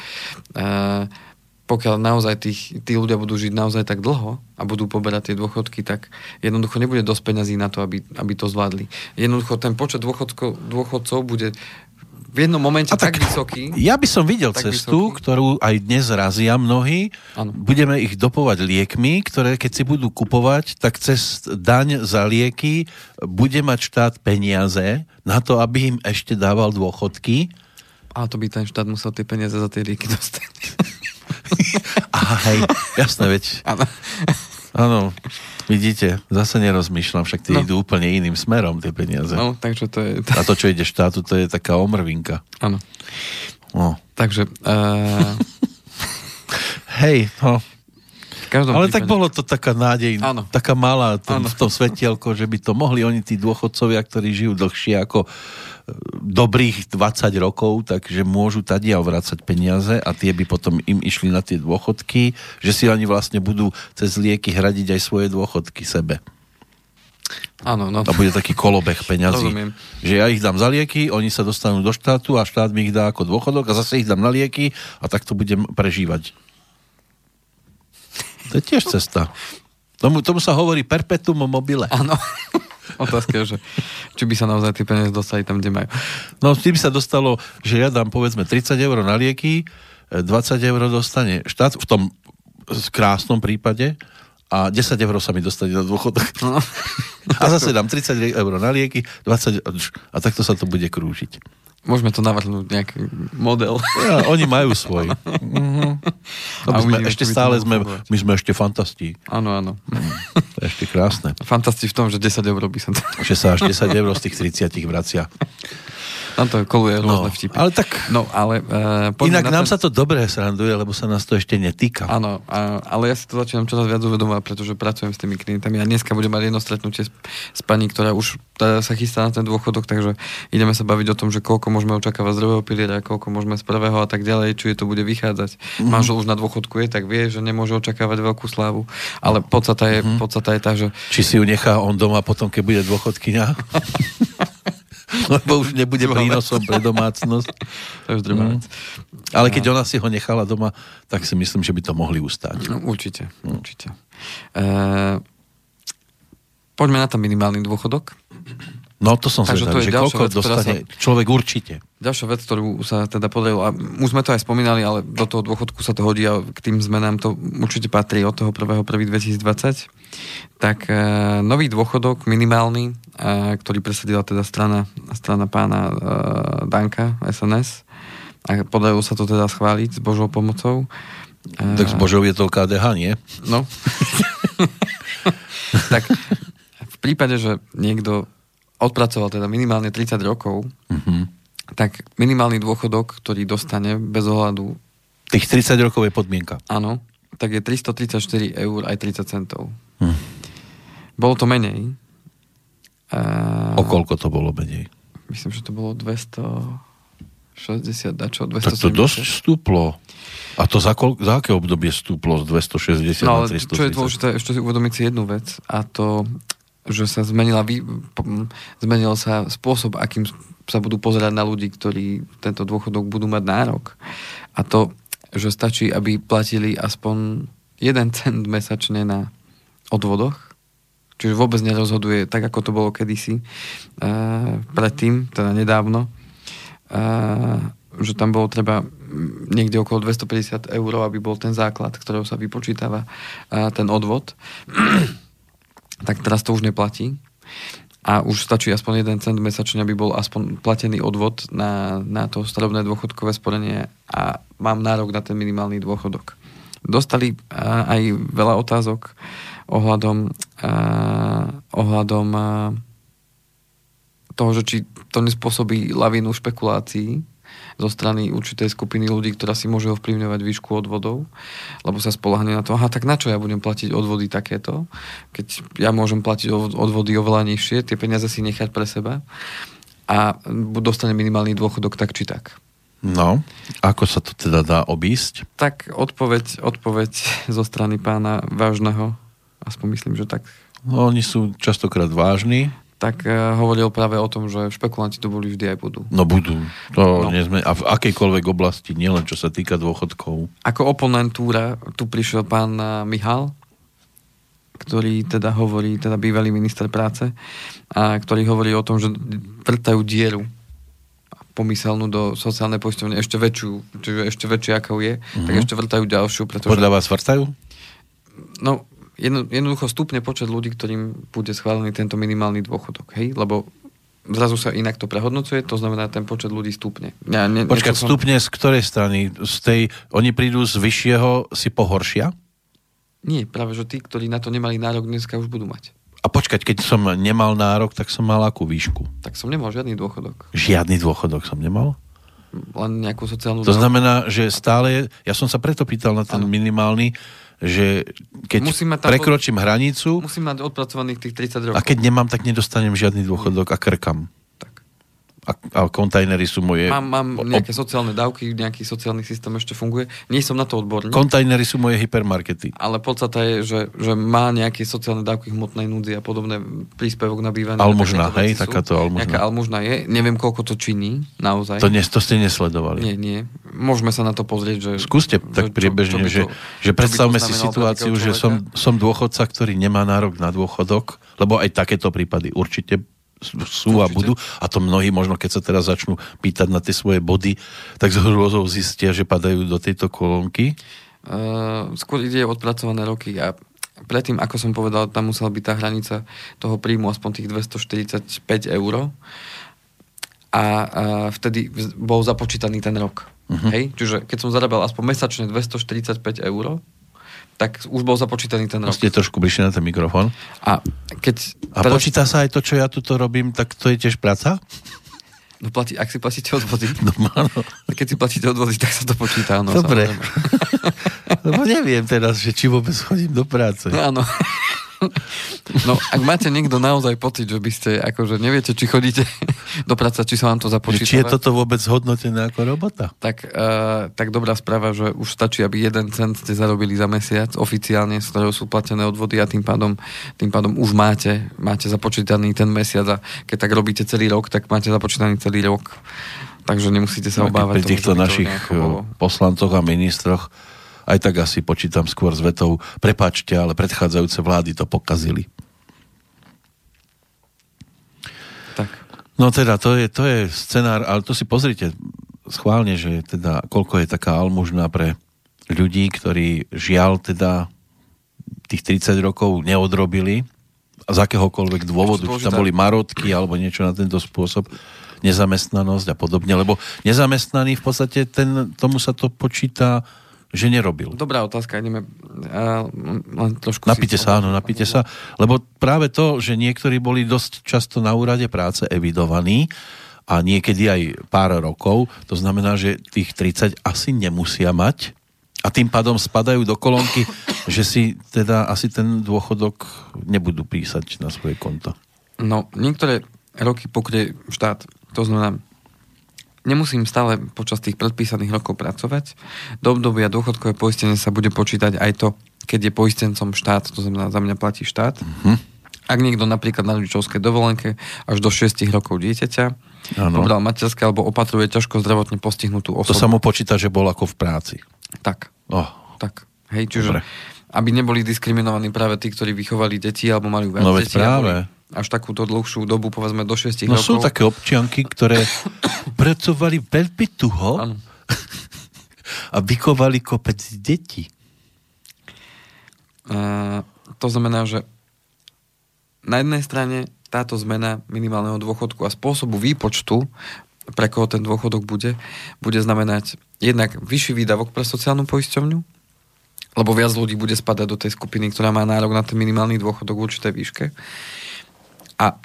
pokiaľ naozaj tí ľudia budú žiť naozaj tak dlho a budú poberať tie dôchodky, tak jednoducho nebude dosť peňazí na to, aby to zvládli. Jednoducho ten počet dôchodcov bude v jednom momente tak vysoký. Ja by som videl cestu, ktorú aj dnes razia mnohí. Ano. Budeme ich dopovať liekmi, ktoré keď si budú kupovať, tak cez daň za lieky bude mať štát peniaze na to, aby im ešte dával dôchodky. A to by ten štát musel tie peniaze za tie lieky dostať. Aj, jasné, veď. Áno, vidíte, zase nerozmýšľam, však tie idú úplne iným smerom, tie peniaze. No, takže to je... A to, čo ide štátu, to je taká omrvinka. Áno. No. Takže... Hej, no... Ale prípade. Tak bolo to taká nádej, taká malá v tom svetielko, že by to mohli oni, tí dôchodcovia, ktorí žijú dlhšie ako dobrých 20 rokov, takže môžu tadiaľ vrácať peniaze a tie by potom im išli na tie dôchodky, že si oni vlastne budú cez lieky hradiť aj svoje dôchodky sebe. Áno, no. To bude taký kolobeh peňazí. Rozumiem. Že ja ich dám za lieky, oni sa dostanú do štátu a štát mi ich dá ako dôchodok a zase ich dám na lieky a tak to budem prežívať. To je tiež cesta. Tomu sa hovorí perpetuum mobile. Áno. Otázka je, že či by sa naozaj tie peniaze dostali tam, kde majú. No, tým sa dostalo, že ja dám povedzme 30 eur na lieky, 20 eur dostane štát v tom krásnom prípade a 10 eur sa mi dostane na dôchodok. No. A zase dám 30 eur na lieky, 20 a takto sa to bude krúžiť. Môžeme to navrhnúť nejaký model. Ja, oni majú svoj. My sme ešte fantastí. Áno. To je ešte krásne. Fantastí v tom, že 10 eur by som... Že sa až 10 eur z tých 30 vracia. Tam to koluje rôzne vtipy. Ale tak... No, ale, inak nám sa to dobre sranduje, lebo sa nás to ešte netýka. Áno, ale ja si to začínam čoraz viac uvedomovať, pretože pracujem s tými klientami. Ja dneska budem mať jedno stretnutie s pani, ktorá už sa chystá na ten dôchodok, takže ideme sa baviť o tom, že koľko môžeme očakávať z druhého piliera, koľko môžeme z prvého a tak ďalej, či je to bude vychádzať. Manžel už na dôchodku je, tak vie, že nemôže očakávať veľkú slávu, ale podstate je tá, že... Či si ju nechá on doma potom, keď bude dôchodkyňa? Lebo už nebude prínosom pre domácnosť. To je už druhá vec. Ale keď ona si ho nechala doma, tak si myslím, že by to mohli ustáť. No, určite. Poďme na ten minimálny dôchodok. No to som zvedal, že koľko dostane človek určite. Ďalšia vec, ktorú sa teda podarilo, a už sme to aj spomínali, ale do toho dôchodku sa to hodí a k tým zmenám to určite patrí od toho 1.1.2020. Tak nový dôchodok, minimálny, ktorý presadila teda strana pána Danka, SNS. A podarilo sa to teda schváliť s Božou pomocou. Tak s Božou je to KDH, nie? No. Tak v prípade, že niekto odpracoval teda minimálne 30 rokov, tak minimálny dôchodok, ktorý dostane bez ohľadu... Tých 30 rokov je podmienka. Áno, tak je 334 eur aj 30 centov. Bolo to menej, O koľko to bolo menej? Myslím, že to bolo 260 dačo, 270. Tak to dosť stúplo. A to za aké obdobie stúplo z 260 na 330? Čo je dôležité, ešte uvedomiť si jednu vec, a to, že sa zmenil sa spôsob, akým sa budú pozerať na ľudí, ktorí tento dôchodok budú mať nárok. A to, že stačí, aby platili aspoň 1 cent mesačne na odvodoch, čiže vôbec nerozhoduje, tak ako to bolo kedysi, predtým, teda nedávno, že tam bolo treba niekde okolo 250 eur, aby bol ten základ, ktorého sa vypočítava ten odvod. Tak teraz to už neplatí. A už stačí aspoň 1 cent mesačne, aby bol aspoň platený odvod na to starobné dôchodkové sporenie a mám nárok na ten minimálny dôchodok. Dostali aj veľa otázok ohľadom toho, že či to nespôsobí lavínu špekulácií zo strany určitej skupiny ľudí, ktorá si môže ovplyvňovať výšku odvodov, lebo sa spoľahne na to, aha, tak na čo ja budem platiť odvody takéto, keď ja môžem platiť odvody oveľa nižšie, tie peniaze si nechať pre seba a dostane minimálny dôchodok tak či tak. No, ako sa to teda dá obísť? Tak odpoveď zo strany pána Vážneho, aspoň myslím, že tak. No, oni sú častokrát vážni. Tak hovoril práve o tom, že špekulanti to boli vždy aj budú. No budú. A v akejkoľvek oblasti, nielen čo sa týka dôchodkov. Ako oponentúra tu prišiel pán Mihal, ktorý teda hovorí, teda bývalý minister práce, a ktorý hovorí o tom, že vrtajú dieru pomyselnú do sociálnej poisťovne ešte väčšiu, čiže ešte väčšia, akou je, tak ešte vrtajú ďalšiu, pretože... Podľa vás vrtajú? No, jednoducho stúpne počet ľudí, ktorým bude schválený tento minimálny dôchodok, hej? Lebo zrazu sa inak to prehodnocuje, to znamená, ten počet ľudí stúpne. Počkať, stúpne z ktorej strany? Oni prídu z vyššieho, si pohoršia? Nie, práve, že tí, ktorí na to nemali nárok, dneska už budú mať. A počkať, keď som nemal nárok, tak som mal akú výšku? Tak som nemal žiadny dôchodok. Žiadny dôchodok som nemal? Len nejakú sociálnu... To znamená, že stále... Ja som sa preto pýtal na ten minimálny, že keď prekročím hranicu... Musím mať odpracovaných tých 30 rokov. A keď nemám, tak nedostanem žiadny dôchodok a krkam. Tak. A kontajnery sú moje... Mám nejaké sociálne dávky, nejaký sociálny systém ešte funguje. Nie som na to odborný. Kontajnery sú moje hypermarkety. Ale podstata je, že má nejaké sociálne dávky hmotnej núdzi a podobné príspevok na bývanie. Almužná, hej, takáto almužná. Nejaká almužná je. Neviem, koľko to činí, naozaj. To ste nesledovali. Nie. Môžeme sa na to pozrieť, že... Skúste tak priebežne, že predstavme si situáciu, že som dôchodca, ktorý nemá nárok na dôchodok, lebo aj takéto prípady určite sú a budú, a to mnohí možno, keď sa teraz začnú pýtať na tie svoje body, tak z hrôzou zistia, že padajú do tejto kolónky? Skôr ide odpracované roky a predtým, ako som povedal, tam musela byť tá hranica toho príjmu aspoň tých 245 eur, a vtedy bol započítaný ten rok. Hej? Čiže keď som zarábal aspoň mesačne 245 eur, tak už bol započítaný ten rok. Ste trošku bližšie na ten mikrofón. A počíta sa aj to, čo ja tuto robím, tak to je tiež práca? No platí, ak si platíte odvody. Keď si platíte odvody, tak sa to počíta. No, dobre. Lebo neviem teraz, že či vôbec chodím do práce. Áno. No, ak máte niekto naozaj pocit, že by ste, akože neviete, či chodíte do práce, či sa vám to započítava. Či je toto vôbec hodnotené ako robota? Tak dobrá správa, že už stačí, aby 1 cent ste zarobili za mesiac oficiálne, z ktorého sú platené odvody, a tým pádom už máte započítaný ten mesiac, a keď tak robíte celý rok, tak máte započítaný celý rok. Takže nemusíte sa obávať. Pri týchto našich poslancoch a ministroch aj tak asi počítam skôr s vetou: prepáčte, ale predchádzajúce vlády to pokazili. Tak. No teda, to je scenár, ale to si pozrite schválne, že teda koľko je taká almužná pre ľudí, ktorí žiaľ teda tých 30 rokov neodrobili a z akéhokoľvek dôvodu, či tam boli marotky alebo niečo na tento spôsob, nezamestnanosť a podobne, lebo nezamestnaný v podstate tomu sa to počíta, že nerobil. Dobrá otázka, ideme trošku... Napíte sa, lebo práve to, že niektorí boli dosť často na úrade práce evidovaní a niekedy aj pár rokov, to znamená, že tých 30 asi nemusia mať a tým pádom spadajú do kolónky, že si teda asi ten dôchodok nebudú písať na svoje konto. No, niektoré roky pokrie štát. To znamená, nemusím stále počas tých predpísaných rokov pracovať. Do obdobia dôchodkového poistenia sa bude počítať aj to, keď je poistencom štát, to znamená, za mňa platí štát. Uh-huh. Ak niekto napríklad na rodičovskej dovolenke až do 6 rokov dieťaťa pobral materské alebo opatruje ťažko zdravotne postihnutú osobu. To sa mu počíta, že bol ako v práci. Tak. Oh. Tak. Hej, čiže dobre, aby neboli diskriminovaní práve tí, ktorí vychovali deti alebo mali viac detí. Práve. Až takúto dlhšiu dobu, povedzme do 6 rokov. No sú také občianky, ktoré pracovali veľmi tuho a vychovali kopec detí. To znamená, že na jednej strane táto zmena minimálneho dôchodku a spôsobu výpočtu, pre koho ten dôchodok bude znamenať jednak vyšší výdavok pre sociálnu poisťovňu, lebo viac ľudí bude spadať do tej skupiny, ktorá má nárok na ten minimálny dôchodok v určitej výške. A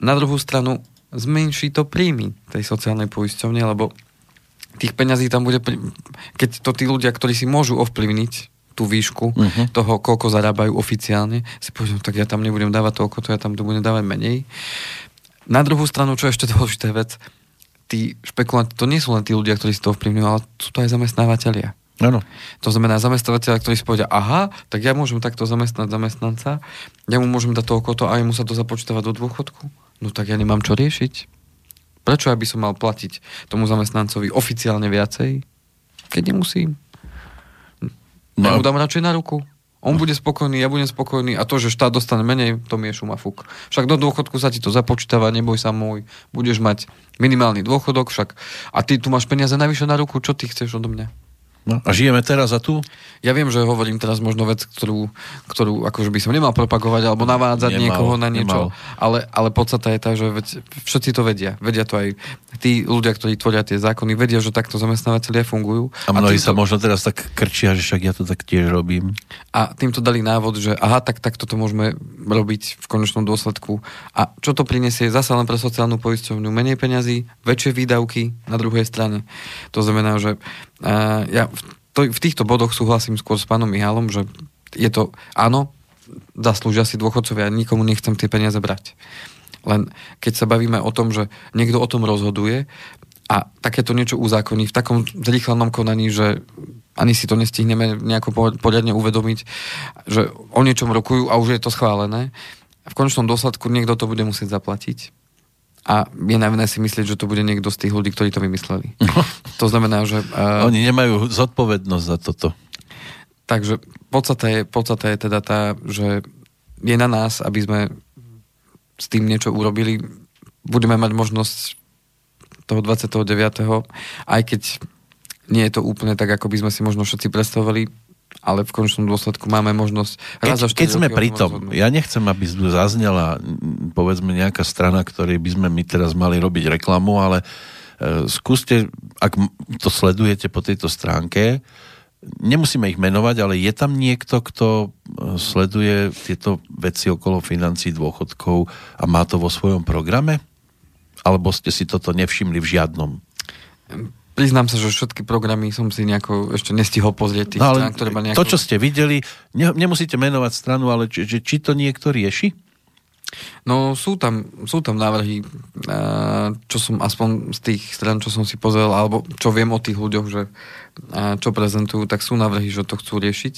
na druhú stranu zmenší to príjmy tej sociálnej poisťovne, lebo tých peňazí tam bude, keď to tí ľudia, ktorí si môžu ovplyvniť tú výšku toho, koľko zarábajú oficiálne, si povedal, tak ja tam nebudem dávať toľko, to ja tam to budem dávať menej. Na druhú stranu, čo je ešte dôležitá vec, tí špekulanti, to nie sú len tí ľudia, ktorí si to ovplyvňujú, ale sú to aj zamestnávateľia. Ano. To znamená zamestnávateľa, ktorý si povedia, aha, tak ja môžem takto zamestnať zamestnanca, ja mu môžem dať toľko to a jemu sa to započítava do dôchodku. No tak ja nemám čo riešiť. Prečo ja by som mal platiť tomu zamestnancovi oficiálne viacej, keď nemusím? Ja mu dám radšej na ruku. On bude spokojný, ja budem spokojný a to, že štát dostane menej, to mi je šum a fuk. Však do dôchodku sa ti to započítava, neboj sa môj, budeš mať minimálny dôchodok však a ty tu máš peniaze navyše na ruku, čo ty chceš odo mňa? No, a žijeme teraz a tu? Ja viem, že hovorím teraz možno vec, ktorú akože by som nemal propagovať alebo navádzať niekoho na niečo, ale podstata je tá, že všetci to vedia. Vedia to aj tí ľudia, ktorí tvoria tie zákony, vedia, že takto zamestnávateľia fungujú. A mnohí sa možno teraz tak krčia, že však ja to tak tiež robím. A týmto dali návod, že aha, tak toto môžeme robiť v konečnom dôsledku. A čo to prinesie? Zasa len pre sociálnu poisťovňu menej peňazí, väčšie výdavky na druhej strane. To znamená, že ja v týchto bodoch súhlasím skôr s pánom Mihálom, že je to, áno, zaslúžia si dôchodcovia, nikomu nechcem tie peniaze brať. Len keď sa bavíme o tom, že niekto o tom rozhoduje a takéto niečo uzákoní v takom zrýchlenom konaní, že ani si to nestihneme nejako poriadne uvedomiť, že o niečom rokujú a už je to schválené, v konečnom dôsledku niekto to bude musieť zaplatiť. A je najmä si myslieť, že to bude niekto z tých ľudí, ktorí to vymysleli. To znamená, že... Oni nemajú zodpovednosť za toto. Takže podstata je teda tá, že je na nás, aby sme s tým niečo urobili. Budeme mať možnosť toho 29. Aj keď nie je to úplne tak, ako by sme si možno všetci predstavovali, ale v konečnom dôsledku máme možnosť... Keď sme pri tom, ja nechcem, aby zaznela, povedzme, nejaká strana, ktorej by sme my teraz mali robiť reklamu, ale skúste, ak to sledujete po tejto stránke, nemusíme ich menovať, ale je tam niekto, kto sleduje tieto veci okolo financií, dôchodkov a má to vo svojom programe? Alebo ste si toto nevšimli v žiadnom? Priznám sa, že všetky programy som si nejako ešte nestihol pozrieť. To, čo ste videli, nemusíte menovať stranu, ale či to niekto rieši? No, sú tam návrhy, čo som aspoň z tých strán, čo som si pozrel, alebo čo viem o tých ľuďoch, že čo prezentujú, tak sú návrhy, že to chcú riešiť.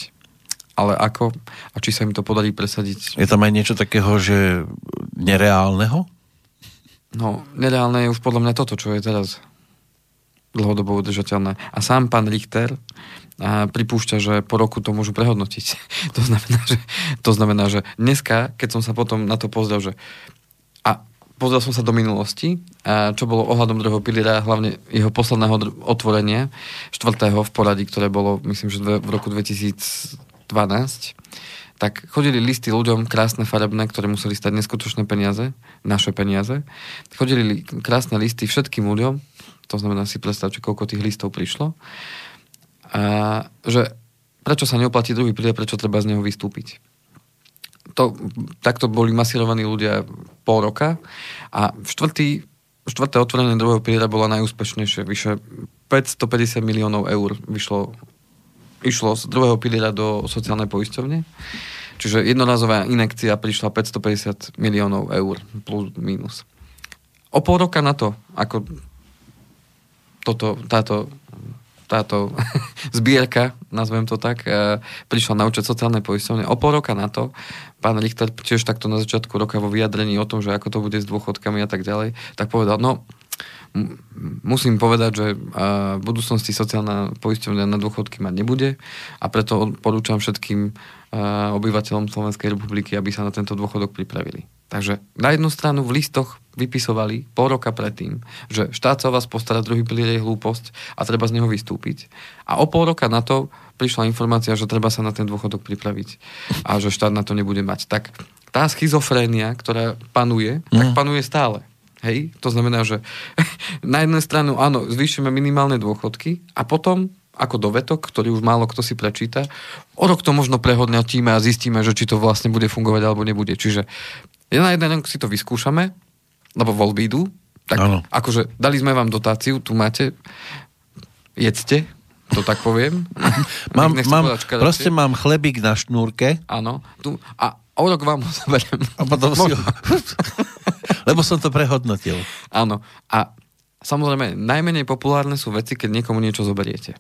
Ale ako? A či sa im to podarí presadiť? Je tam aj niečo takého, že nereálneho? No, nereálne je už podľa mňa toto, čo je teraz dlhodobo udržateľné. A sám pán Richter pripúšťa, že po roku to môžu prehodnotiť. To znamená, že dneska, keď som sa potom na to pozrel, že a pozrel som sa do minulosti, a čo bolo ohľadom druhého piliera, hlavne jeho posledného otvorenia, štvrtého v poradí, ktoré bolo, myslím, že v roku 2012, tak chodili listy ľuďom krásne farebné, ktoré museli stať neskutočné peniaze, naše peniaze. Chodili krásne listy všetkým ľuďom, to znamená, si predstavte, koľko tých listov prišlo, a že prečo sa neoplatí druhý pilier, prečo treba z neho vystúpiť. Takto boli masírovaní ľudia pol roka a štvrté otvorenie druhého piliera bola najúspešnejšie. Vyše 550 miliónov eur išlo z druhého piliera do sociálnej poisťovne. Čiže jednorazová injekcia prišla 550 miliónov eur plus minus. O pol roka na to, ako táto zbierka, nazvem to tak, prišla na účet sociálnej poisťovne. O pol roka na to, pán Richter tiež takto na začiatku roka vo vyjadrení o tom, že ako to bude s dôchodkami a tak ďalej, tak povedal, no musím povedať, že v budúcnosti sociálna poisťovňa na dôchodky mať nebude a preto odporúčam všetkým obyvateľom Slovenskej republiky, aby sa na tento dôchodok pripravili. Takže na jednu stranu v listoch vypisovali pol roka predtým, že štát sa o vás postará, druhý pilier je hlúposť a treba z neho vystúpiť. A o pol roka na to prišla informácia, že treba sa na ten dôchodok pripraviť a že štát na to nebude mať. Tak tá schizofrénia, ktorá panuje, tak panuje stále. Hej? To znamená, že na jednu stranu áno, zvýšime minimálne dôchodky a potom ako dovetok, ktorý už málo kto si prečíta, o rok to možno prehodnotíme a zistíme, že či to vlastne bude fungovať alebo nebude. Čiže na jeden si to vyskúšame, lebo voľby idú, tak ano. Akože dali sme vám dotáciu, tu máte, jedzte, to tak poviem. mám chlebík na šnúrke. Áno, a o rok vám ho zaberiem. A potom si ho... Lebo som to prehodnotil. Áno, a samozrejme, najmenej populárne sú veci, keď niekomu niečo zoberiete.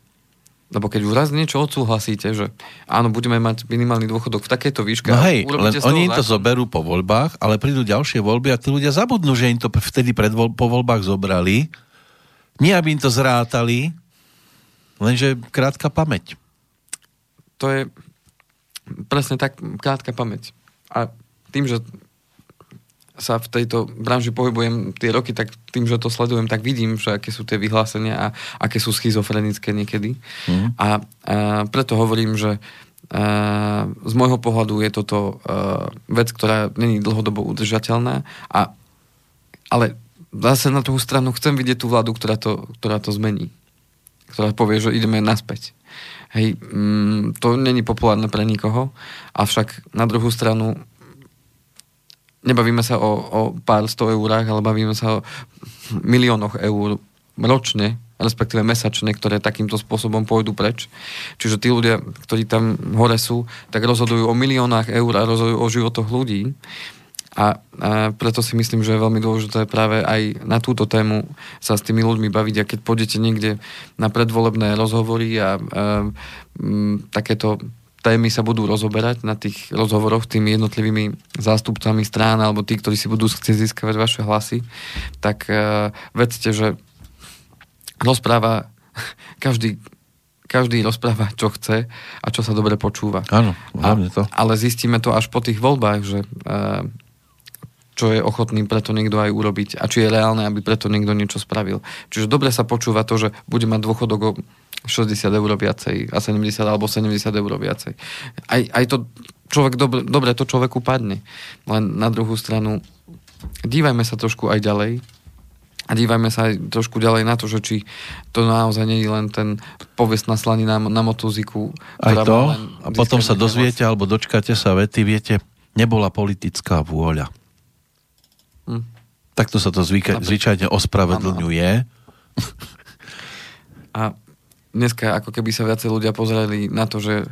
Lebo keď už raz niečo odsúhlasíte, že áno, budeme mať minimálny dôchodok v takejto výške. No hej, len oni to zoberú po voľbách, ale prídu ďalšie voľby a tí ľudia zabudnú, že im to vtedy po voľbách zobrali. Nie, aby im to zrátali, lenže krátka pamäť. To je presne tak, krátka pamäť. A tým, že sa v tejto branži pohybujem tie roky, tak tým, že to sledujem, tak vidím, že aké sú tie vyhlásenia a aké sú schizofrenické niekedy. A preto hovorím, že z môjho pohľadu je toto vec, ktorá není dlhodobo udržateľná, ale zase na tú stranu chcem vidieť tú vládu, ktorá to zmení. Ktorá povie, že ideme naspäť. Hej, to není populárne pre nikoho, avšak na druhú stranu nebavíme sa o pár 100 eurách, ale bavíme sa o miliónoch eur ročne, respektíve mesačne, ktoré takýmto spôsobom pôjdu preč. Čiže tí ľudia, ktorí tam hore sú, tak rozhodujú o miliónach eur a rozhodujú o životoch ľudí. A preto si myslím, že je veľmi dôležité práve aj na túto tému sa s tými ľuďmi baviť. A keď pôjdete niekde na predvolebné rozhovory a takéto témy sa budú rozoberať na tých rozhovoroch s tými jednotlivými zástupcami strán alebo tí, ktorí si budú chcieť získavať vaše hlasy, tak vedzte, že rozpráva každý rozpráva, čo chce a čo sa dobre počúva. Áno, hlavne to. Ale zistíme to až po tých voľbách, že čo je ochotný preto niekto aj urobiť a či je reálne, aby preto niekto niečo spravil. Čiže dobre sa počúva to, že bude mať dôchodok 60 eur viacej a 70 alebo 70 eur viacej. Aj to človek dobre to človeku padne. Len na druhú stranu dívajme sa trošku aj ďalej a dívajme sa aj trošku ďalej na to, že či to naozaj nie je len ten povestná slanina na motúziku. Aj to? A potom sa dozviete alebo dočkáte sa vety, viete, nebola politická vôľa. Takto sa to zvyčajne ospravedlňuje. A dneska ako keby sa viacej ľudia pozerali na to, že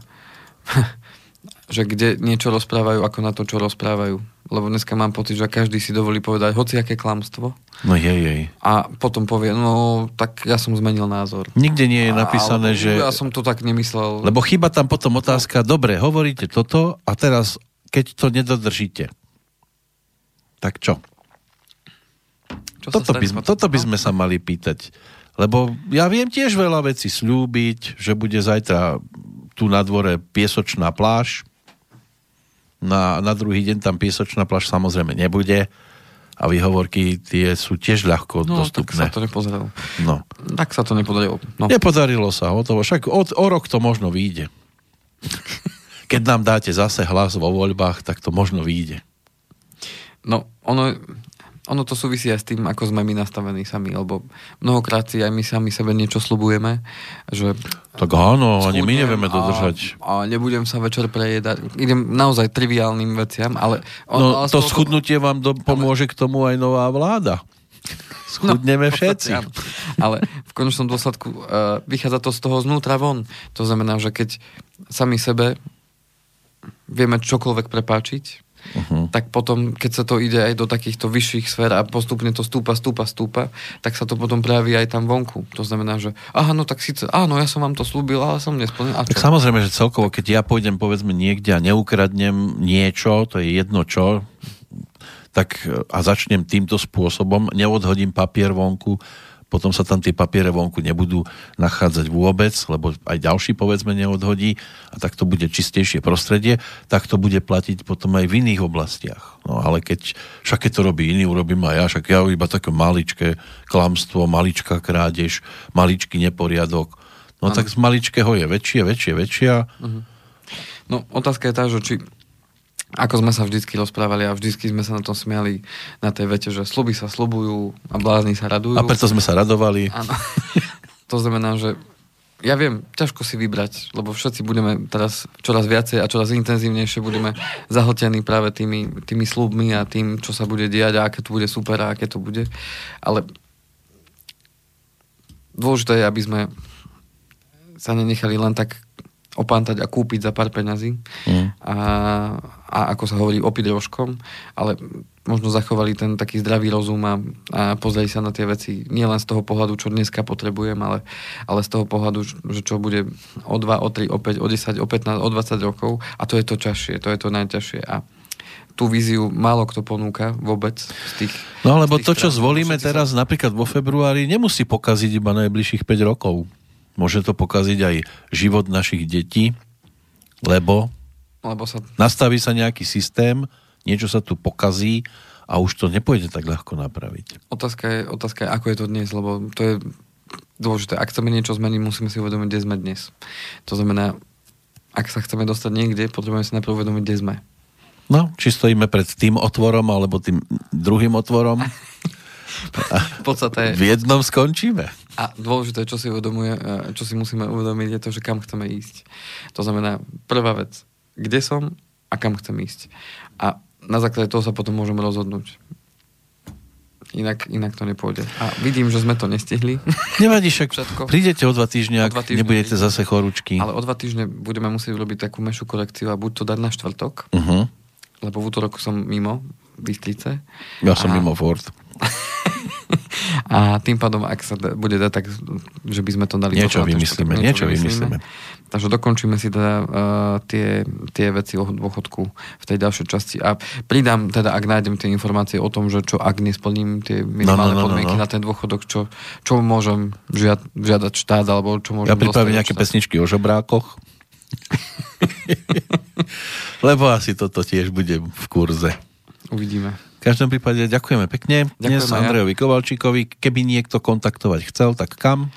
kde niečo rozprávajú, ako na to, čo rozprávajú. Lebo dneska mám pocit, že každý si dovolí povedať hociaké klamstvo. No jej. A potom povie, no tak ja som zmenil názor. Nikde nie je napísané, že... Ja som to tak nemyslel. Lebo chyba tam potom otázka, dobre, hovoríte toto a teraz, keď to nedodržíte, tak čo? Toto by sme sa mali pýtať. Lebo ja viem tiež veľa vecí sľúbiť, že bude zajtra tu na dvore piesočná pláž. Na druhý deň tam piesočná pláž samozrejme nebude. A výhovorky tie sú tiež ľahko dostupné. Tak sa to nepodarilo. No. Tak sa to nepodarilo. No. Nepodarilo sa, hotovo. Však o rok to možno vyjde. Keď nám dáte zase hlas vo voľbách, tak to možno vyjde. No, ono to súvisí aj s tým, ako sme my nastavení sami, lebo mnohokrát si aj my sami sebe niečo sľubujeme, že... Tak áno, ani my nevieme dodržať. A nebudem sa večer prejedať. Idem naozaj triviálnym veciam, ale... ale to schudnutie vám pomôže k tomu aj nová vláda. Schudneme všetci. Ale v konečnom dôsledku vychádza to z toho znútra von. To znamená, že keď sami sebe vieme čokoľvek prepáčiť, tak potom, keď sa to ide aj do takýchto vyšších sfér a postupne to stúpa, tak sa to potom prejaví aj tam vonku. To znamená, že aha, no tak síce, áno, ja som vám to slúbil, ale som nesplnil. A tak samozrejme, že celkovo, keď ja pôjdem, povedzme, niekde a neukradnem niečo, to je jedno čo, tak a začnem týmto spôsobom, neodhodím papier vonku, potom sa tam tie papiere vonku nebudú nachádzať vôbec, lebo aj ďalší, povedzme, neodhodí a tak to bude čistejšie prostredie, tak to bude platiť potom aj v iných oblastiach. No ale však keď to robí iný, urobím aj ja, však ja iba také maličké klamstvo, maličká krádež, maličký neporiadok. No tak z maličkého je väčšie. No otázka je tá, že či ako sme sa vždycky rozprávali a vždycky sme sa na tom smiali na tej vete, že sluby sa slubujú a blázni sa radujú. A preto sme sa radovali. Áno. To znamená, že ja viem, ťažko si vybrať, lebo všetci budeme teraz čoraz viacej a čoraz intenzívnejšie budeme zahltení práve tými slubmi a tým, čo sa bude diať a aké to bude super a aké to bude. Ale dôležité je, aby sme sa nenechali len tak opantať a kúpiť za pár peňazí a ako sa hovorí opiť rožkom, ale možno zachovali ten taký zdravý rozum a pozreli sa na tie veci nielen z toho pohľadu, čo dneska potrebujem, ale z toho pohľadu, že čo bude o 2, o 3, o 5, o 10, o 15, o 20 rokov a to je to ťažšie, to je to najťažšie a tú víziu málo kto ponúka vôbec z tých... No lebo to, čo zvolíme teraz napríklad vo februári, nemusí pokaziť iba najbližších 5 rokov. Môže to pokaziť aj život našich detí, lebo sa... nastaví sa nejaký systém, niečo sa tu pokazí a už to nepôjde tak ľahko napraviť. Otázka je, ako je to dnes, lebo to je dôležité. Ak chceme niečo zmeniť, musíme si uvedomiť, kde sme dnes. To znamená, ak sa chceme dostať niekde, potrebujeme si najprv uvedomiť, kde sme. No, či stojíme pred tým otvorom, alebo tým druhým otvorom. V jednom skončíme. A dôležité, čo si musíme uvedomiť, je to, že kam chceme ísť. To znamená, prvá vec, kde som a kam chcem ísť. A na základe toho sa potom môžeme rozhodnúť. Inak to nepôjde. A vidím, že sme to nestihli. Nevadí, však prídete o 2 týždne, nebudete zase chorúčky. Ale o 2 týždne budeme musieť urobiť takú mešu korekciu a buď to dať na štvrtok, lebo v útorok som mimo Bystrice. Ja som mimo Ford. A tým pádom, ak sa bude dať tak, že by sme to dali... Niečo vymyslíme. Takže dokončíme si teda tie veci o dôchodku v tej ďalšej časti. A pridám teda, ak nájdem tie informácie o tom, že čo ak nesplním tie minimálne podmienky na ten dôchodok, čo môžem žiadať štát, alebo čo môžem... Ja pripravím nejaké pesničky o žobrákoch. Lebo asi toto tiež bude v kurze. Uvidíme. V každom prípade ďakujeme pekne. Dnes Andrejovi Kovalčíkovi. Keby niekto kontaktovať chcel, tak kam?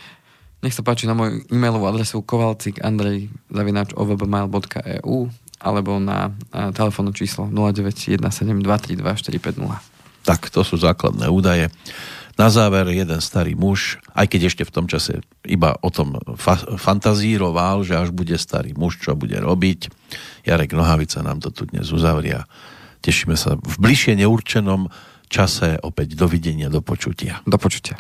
Nech sa páči na moju e-mailovú adresu kovalcik@ovbmail.eu alebo na telefónne číslo 0917232450. Tak, to sú základné údaje. Na záver jeden starý muž, aj keď ešte v tom čase iba o tom fantazíroval, že až bude starý muž, čo bude robiť. Jarek Nohavica nám to tu dnes uzavria. Tešíme sa v bližšie neurčenom čase. Opäť dovidenia, do počutia. Do počutia.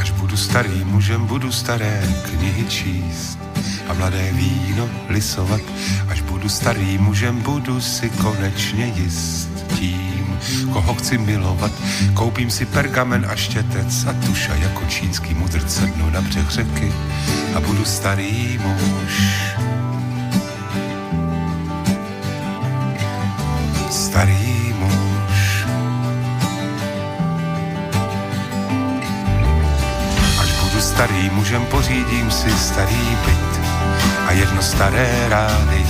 Až budu starým mužem, budu staré knihy číst a mladé víno lisovat. Až budu starým mužem, budu si konečně jist tím, koho chci milovat. Koupím si pergamen a štětec a tuš a jako čínský mudrc sednu na břeh řeky a budu starý muž. Starý muž. Až budu starým mužem, pořídím si starý byt a jedno staré rádio.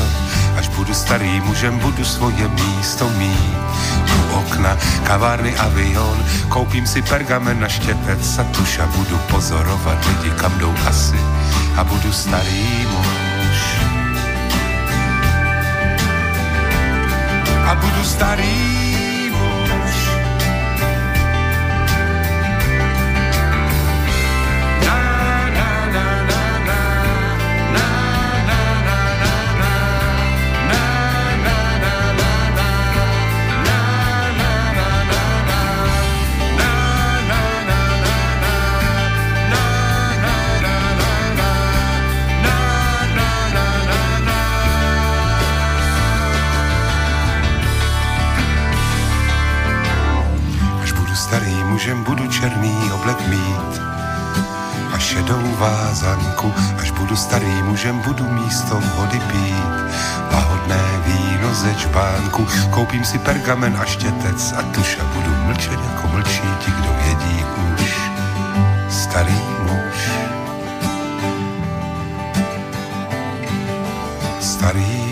Až budu starým mužem, budu svoje místo mít u okna, kavárny, avion. Koupím si pergamen na štětec a tuš a budu pozorovat lidi, kam jdou asi a budu starý muž. A budu starý muž. šedou vázanku. Až budu starým mužem, budu místom vody pít lahodné víno ze čpánku. Koupím si pergamen a štětec a tuš a budu mlčet jako mlčí ti, kdo vědí už. Starý muž. Starý